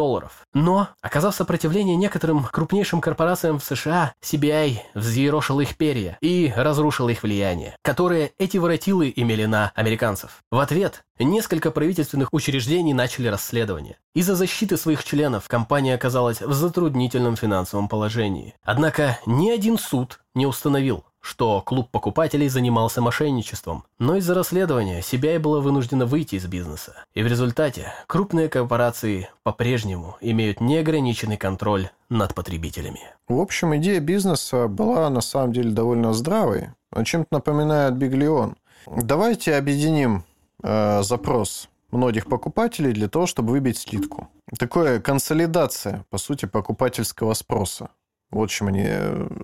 Но, оказав сопротивление некоторым крупнейшим корпорациям в США, CBI взъерошил их перья и разрушил их влияние, которое эти воротилы имели на американцев. В ответ несколько правительственных учреждений начали расследование. Из-за защиты своих членов компания оказалась в затруднительном финансовом положении. Однако ни один суд не установил, что клуб покупателей занимался мошенничеством. Но из-за расследования CBI была вынуждена выйти из бизнеса. И в результате крупные корпорации по-прежнему имеют неограниченный контроль над потребителями. В общем, идея бизнеса была на самом деле довольно здравой. Чем-то напоминает Биглион. Давайте объединим запрос многих покупателей для того, чтобы выбить скидку. Такая консолидация, по сути, покупательского спроса. Вот чем они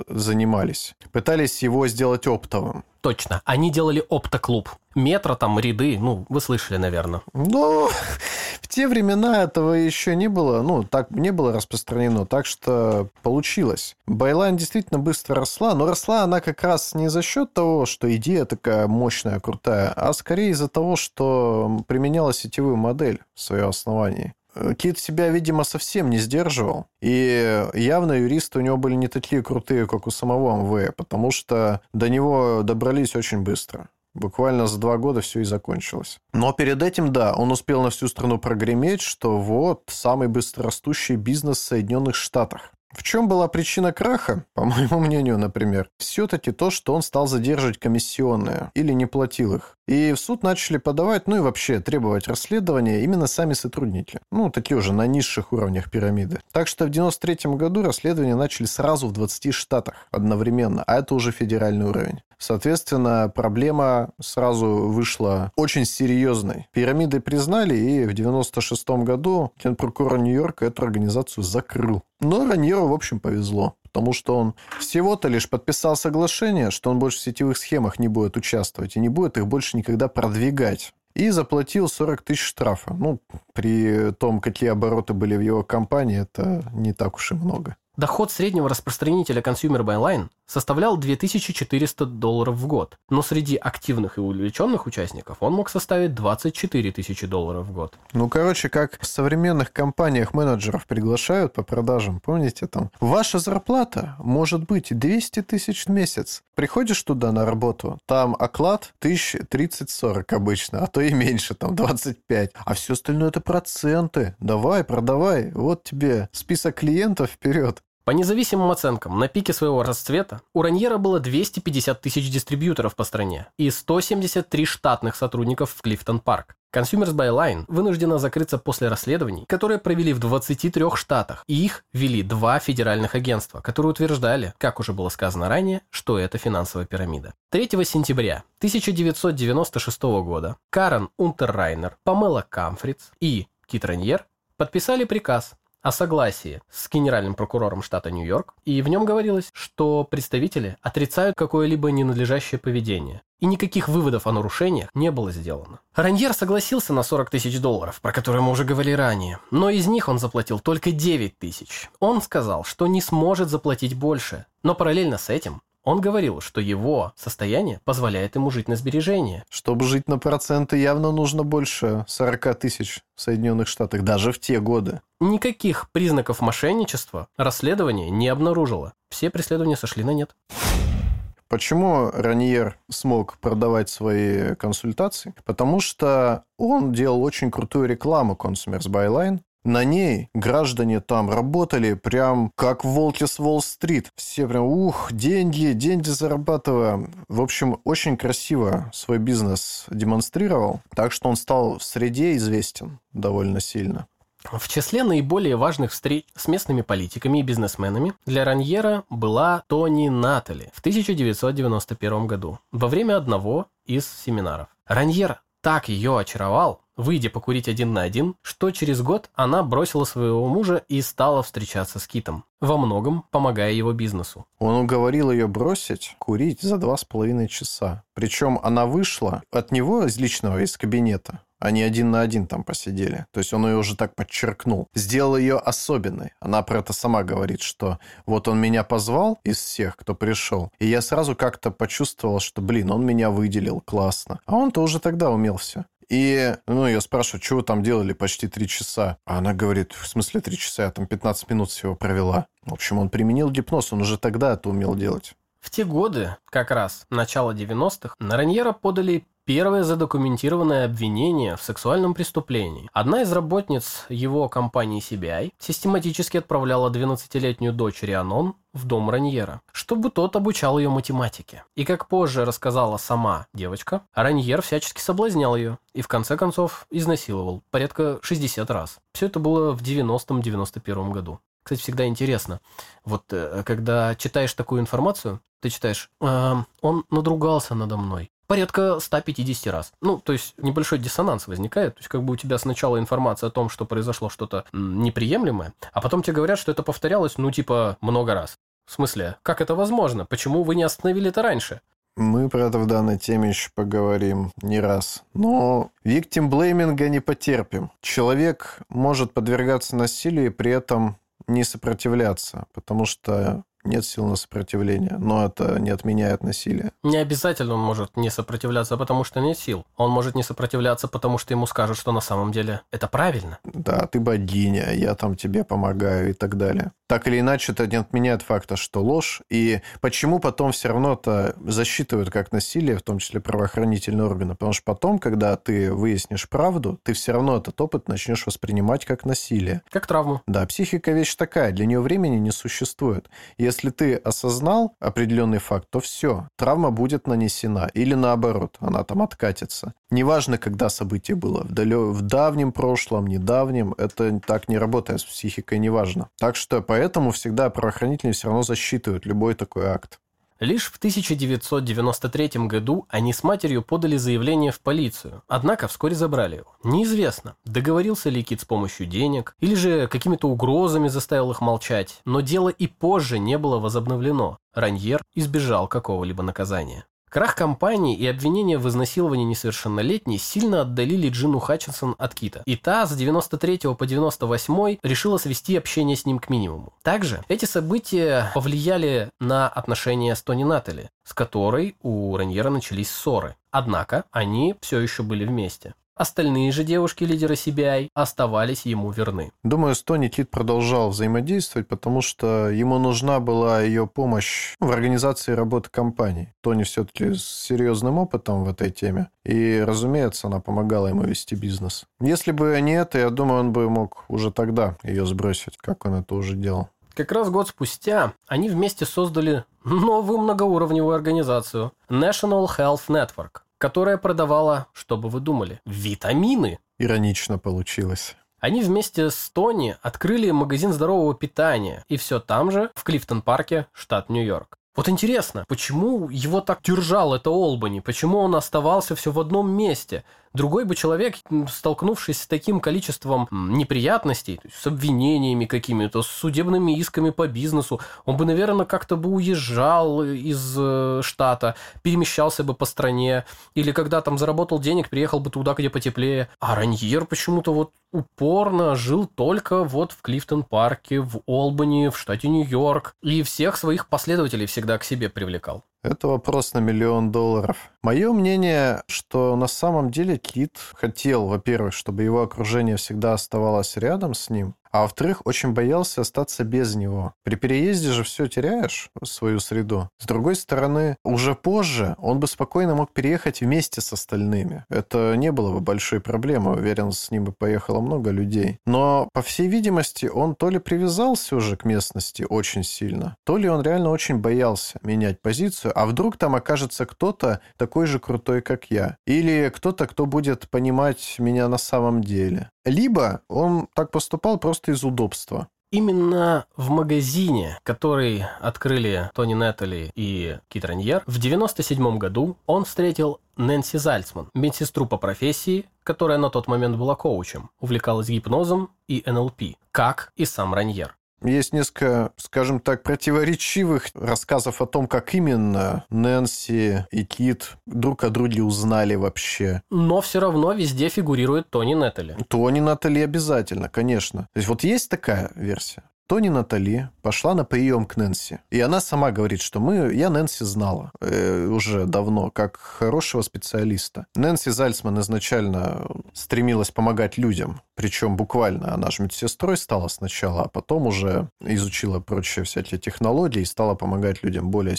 занимались. Пытались его сделать оптовым. Точно. Они делали оптоклуб. Метро там, ряды. Ну, вы слышали, наверное. Ну, в те времена этого еще не было. Ну, так не было распространено. Так что получилось. Байлайн действительно быстро росла. Но росла она как раз не за счет того, что идея такая мощная, крутая, а скорее из-за того, что применяла сетевую модель в своем основании. Кит себя, видимо, совсем не сдерживал. И явно юристы у него были не такие крутые, как у самого МВ, потому что до него добрались очень быстро. Буквально за 2 года все и закончилось. Но перед этим, да, он успел на всю страну прогреметь, что вот самый быстрорастущий бизнес в Соединенных Штатах. В чем была причина краха, по моему мнению, например, все-таки то, что он стал задерживать комиссионные или не платил их. И в суд начали подавать, ну и вообще требовать расследования именно сами сотрудники. Ну, такие уже на низших уровнях пирамиды. Так что в 1993 году расследование начали сразу в 20 штатах одновременно, а это уже федеральный уровень. Соответственно, проблема сразу вышла очень серьезной. Пирамиды признали, и в 1996 году генпрокурор Нью-Йорка эту организацию закрыл. Но Раньеру, в общем, повезло, потому что он всего-то лишь подписал соглашение, что он больше в сетевых схемах не будет участвовать и не будет их больше никогда продвигать. и заплатил 40 тысяч штрафа. Ну, при том, какие обороты были в его компании, это не так уж и много. Доход среднего распространителя Consumer by Line составлял $2400 в год, но среди активных и увлеченных участников он мог составить $24 000 в год. Ну, короче, как в современных компаниях менеджеров приглашают по продажам, помните, там, ваша зарплата может быть 200 тысяч в месяц. Приходишь туда на работу, там оклад 30-40 обычно, а то и меньше, там 25, а все остальное это проценты. Давай, продавай, вот тебе список клиентов, вперед. По независимым оценкам, на пике своего расцвета у Раньера было 250 тысяч дистрибьюторов по стране и 173 штатных сотрудников в Клифтон-парк. Consumers by Line вынуждена закрыться после расследований, которые провели в 23 штатах, и их вели два федеральных агентства, которые утверждали, как уже было сказано ранее, что это финансовая пирамида. 3 сентября 1996 года Карен Унтеррайнер, Памела Камфриц и Кит Раньер подписали приказ о согласии с генеральным прокурором штата Нью-Йорк, и в нем говорилось, что представители отрицают какое-либо ненадлежащее поведение, и никаких выводов о нарушениях не было сделано. Раньер согласился на 40 тысяч долларов, про которые мы уже говорили ранее, но из них он заплатил только 9 тысяч. Он сказал, что не сможет заплатить больше, но параллельно с этим он говорил, что его состояние позволяет ему жить на сбережения. Чтобы жить на проценты, явно нужно больше 40 тысяч в Соединенных Штатах, даже в те годы. Никаких признаков мошенничества расследование не обнаружило. Все преследования сошли на нет. Почему Раньер смог продавать свои консультации? Потому что он делал очень крутую рекламу Consumers by Line. На ней граждане там работали прям как волки с Уолл-стрит. Все прям, деньги зарабатываем. В общем, очень красиво свой бизнес демонстрировал, так что он стал в среде известен довольно сильно. В числе наиболее важных встреч с местными политиками и бизнесменами для Раньера была Тони Натали в 1991 году во время одного из семинаров. Раньер так ее очаровал, выйдя покурить один на один, что через год она бросила своего мужа и стала встречаться с Китом, во многом помогая его бизнесу. Он уговорил ее бросить курить за 2,5 часа. Причем она вышла от него из кабинета. Они один на один там посидели. То есть он ее уже так подчеркнул. Сделал ее особенной. Она про это сама говорит, что вот он меня позвал из всех, кто пришел, и я сразу как-то почувствовал, что, он меня выделил, классно. А он-то уже тогда умел все. И, я спрашиваю, чего вы там делали почти 3 часа? А она говорит, в смысле 3 часа? Я там 15 минут всего провела. В общем, он применил гипноз, он уже тогда это умел делать. В те годы, как раз начало 90-х, на Раньера подали первое задокументированное обвинение в сексуальном преступлении. Одна из работниц его компании CBI систематически отправляла 12-летнюю дочь Рианон в дом Раньера, чтобы тот обучал ее математике. И как позже рассказала сама девочка, Раньер всячески соблазнял ее и в конце концов изнасиловал порядка 60 раз. Все это было в 90-91 году. Кстати, всегда интересно, вот когда читаешь такую информацию, ты читаешь, он надругался надо мной порядка 150 раз. То есть небольшой диссонанс возникает. То есть как бы у тебя сначала информация о том, что произошло что-то неприемлемое, а потом тебе говорят, что это повторялось, много раз. В смысле, как это возможно? Почему вы не остановили это раньше? Мы про это в данной теме еще поговорим не раз. Но виктимблейминга не потерпим. Человек может подвергаться насилию и при этом не сопротивляться, потому что нет сил на сопротивление, но это не отменяет насилие. Не обязательно он может не сопротивляться, потому что нет сил. Он может не сопротивляться, потому что ему скажут, что на самом деле это правильно. Да, ты богиня, я там тебе помогаю и так далее. Так или иначе, это не отменяет факта, что ложь. И почему потом все равно-то засчитывают как насилие, в том числе правоохранительные органы? Потому что потом, когда ты выяснишь правду, ты все равно этот опыт начнешь воспринимать как насилие. Как травму. Да, психика вещь такая, для нее времени не существует. Если ты осознал определенный факт, то все, травма будет нанесена. Или наоборот, она там откатится. Неважно, когда событие было, в давнем прошлом, недавнем, это так не работает, с психикой неважно. Так что поэтому всегда правоохранители все равно засчитывают любой такой акт. Лишь в 1993 году они с матерью подали заявление в полицию, однако вскоре забрали его. Неизвестно, договорился ли Кит с помощью денег, или же какими-то угрозами заставил их молчать, но дело и позже не было возобновлено. Раньер избежал какого-либо наказания. Крах компании и обвинения в изнасиловании несовершеннолетней сильно отдалили Джину Хатчинсон от Кита, и та с 93 по 98 решила свести общение с ним к минимуму. Также эти события повлияли на отношения с Тони Натали, с которой у Раньера начались ссоры. Однако они все еще были вместе. Остальные же девушки-лидеры CBI оставались ему верны. Думаю, с Тони Кит продолжал взаимодействовать, потому что ему нужна была ее помощь в организации работы компании. Тони все-таки с серьезным опытом в этой теме. И, разумеется, она помогала ему вести бизнес. Если бы не это, я думаю, он бы мог уже тогда ее сбросить, как он это уже делал. Как раз год спустя они вместе создали новую многоуровневую организацию National Health Network, которая продавала, что бы вы думали, витамины. Иронично получилось. Они вместе с Тони открыли магазин здорового питания, и все там же, в Клифтон-парке, штат Нью-Йорк. Вот интересно, почему его так держал это Олбани? Почему он оставался все в одном месте? Другой бы человек, столкнувшись с таким количеством неприятностей, то есть с обвинениями какими-то, с судебными исками по бизнесу, он бы, наверное, как-то бы уезжал из штата, перемещался бы по стране, или когда там заработал денег, приехал бы туда, где потеплее. А Раньер почему-то вот упорно жил только вот в Клифтон-парке, в Олбани, в штате Нью-Йорк, и всех своих последователей всегда к себе привлекал. Это вопрос на $1 миллион. Мое мнение, что на самом деле Кит хотел, во-первых, чтобы его окружение всегда оставалось рядом с ним, а во-вторых, очень боялся остаться без него. При переезде же все теряешь, свою среду. С другой стороны, уже позже он бы спокойно мог переехать вместе с остальными. Это не было бы большой проблемой. Уверен, с ним бы поехало много людей. Но, по всей видимости, он то ли привязался уже к местности очень сильно, то ли он реально очень боялся менять позицию, а вдруг там окажется кто-то такой же крутой, как я. Или кто-то, кто будет понимать меня на самом деле. Либо он так поступал просто из удобства. Именно в магазине, который открыли Тони Натали и Кит Раньер, в 1997 году он встретил Нэнси Зальцман, медсестру по профессии, которая на тот момент была коучем, увлекалась гипнозом и НЛП, как и сам Раньер. Есть несколько, скажем так, противоречивых рассказов о том, как именно Нэнси и Кит друг о друге узнали вообще. Но все равно везде фигурирует Тони Натали. Тони Натали обязательно, конечно. То есть вот есть такая версия. Тони Натали пошла на прием к Нэнси. И она сама говорит, что я Нэнси знала уже давно, как хорошего специалиста. Нэнси Зальцман изначально стремилась помогать людям. Причем буквально она же медсестрой стала сначала, а потом уже изучила прочие всякие технологии и стала помогать людям более,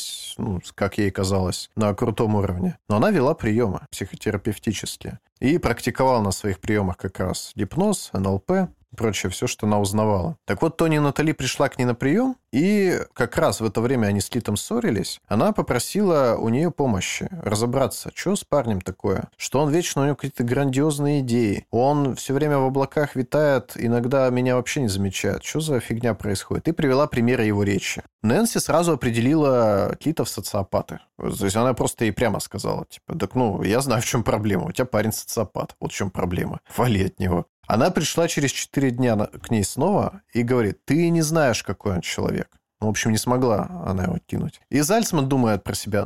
как ей казалось, на крутом уровне. Но она вела приемы психотерапевтические. И практиковала на своих приемах как раз гипноз, НЛП, прочее, все, что она узнавала. Так вот, Тони Натали пришла к ней на прием, и как раз в это время они с Китом ссорились. Она попросила у нее помощи разобраться, что с парнем такое, что он вечно у него какие-то грандиозные идеи, он все время в облаках витает, иногда меня вообще не замечает, что за фигня происходит. И привела примеры его речи. Нэнси сразу определила Кита в социопаты. То есть она просто ей прямо сказала, так я знаю, в чем проблема, у тебя парень социопат, вот в чем проблема, вали от него. Она пришла через 4 дня к ней снова и говорит, ты не знаешь, какой он человек. В общем, не смогла она его кинуть. И Зальцман думает про себя,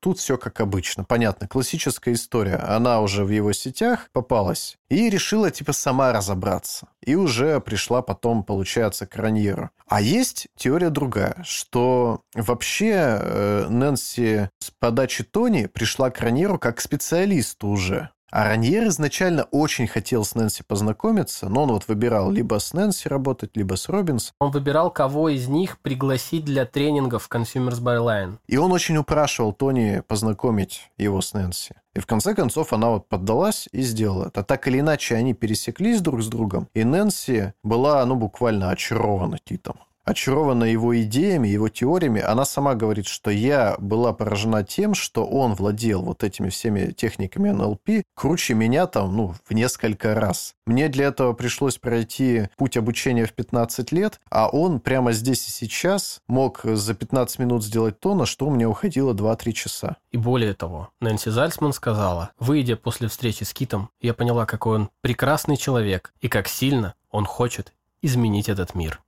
тут все как обычно, понятно, классическая история. Она уже в его сетях попалась и решила, сама разобраться. И уже пришла потом, получается, к Раньеру. А есть теория другая, что вообще Нэнси с подачи Тони пришла к Раньеру как к специалисту уже. А Раньер изначально очень хотел с Нэнси познакомиться, но он выбирал либо с Нэнси работать, либо с Робинс. Он выбирал, кого из них пригласить для тренингов в Consumers Byline. И он очень упрашивал Тони познакомить его с Нэнси. И в конце концов она поддалась и сделала это. Так или иначе они пересеклись друг с другом, и Нэнси была буквально очарована Китом. Очарована его идеями, его теориями. Она сама говорит, что я была поражена тем, что он владел этими всеми техниками НЛП круче меня в несколько раз. Мне для этого пришлось пройти путь обучения в 15 лет, а он прямо здесь и сейчас мог за 15 минут сделать то, на что у меня уходило 2-3 часа. И более того, Нэнси Зальцман сказала, выйдя после встречи с Китом, я поняла, какой он прекрасный человек и как сильно он хочет изменить этот мир.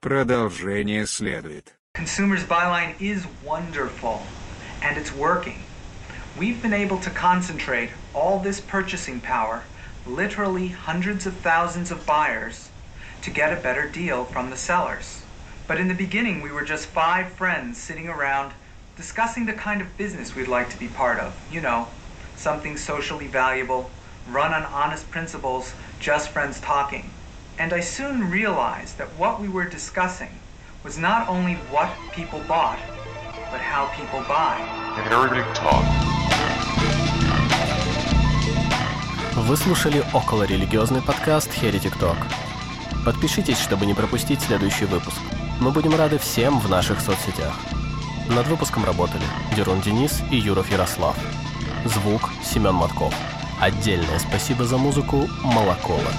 Продолжение следует. Consumers Byline is wonderful. and it's working. We've been able to concentrate all this purchasing power, literally hundreds of thousands of buyers, to get a better deal from the sellers. But in the beginning, we were just five friends sitting around discussing the kind of business we'd like to be part of. You know, something socially valuable, run on honest principles, just friends talking. And I soon realized that what we were discussing was not only what people bought, but how people buy. Arabic talk. Вы слушали околорелигиозный подкаст Heretic Talk. Подпишитесь, чтобы не пропустить следующий выпуск. Мы будем рады всем в наших соцсетях. Над выпуском работали Дерун Денис и Юров Ярослав. Звук — Семен Матков. Отдельное спасибо за музыку Молокова.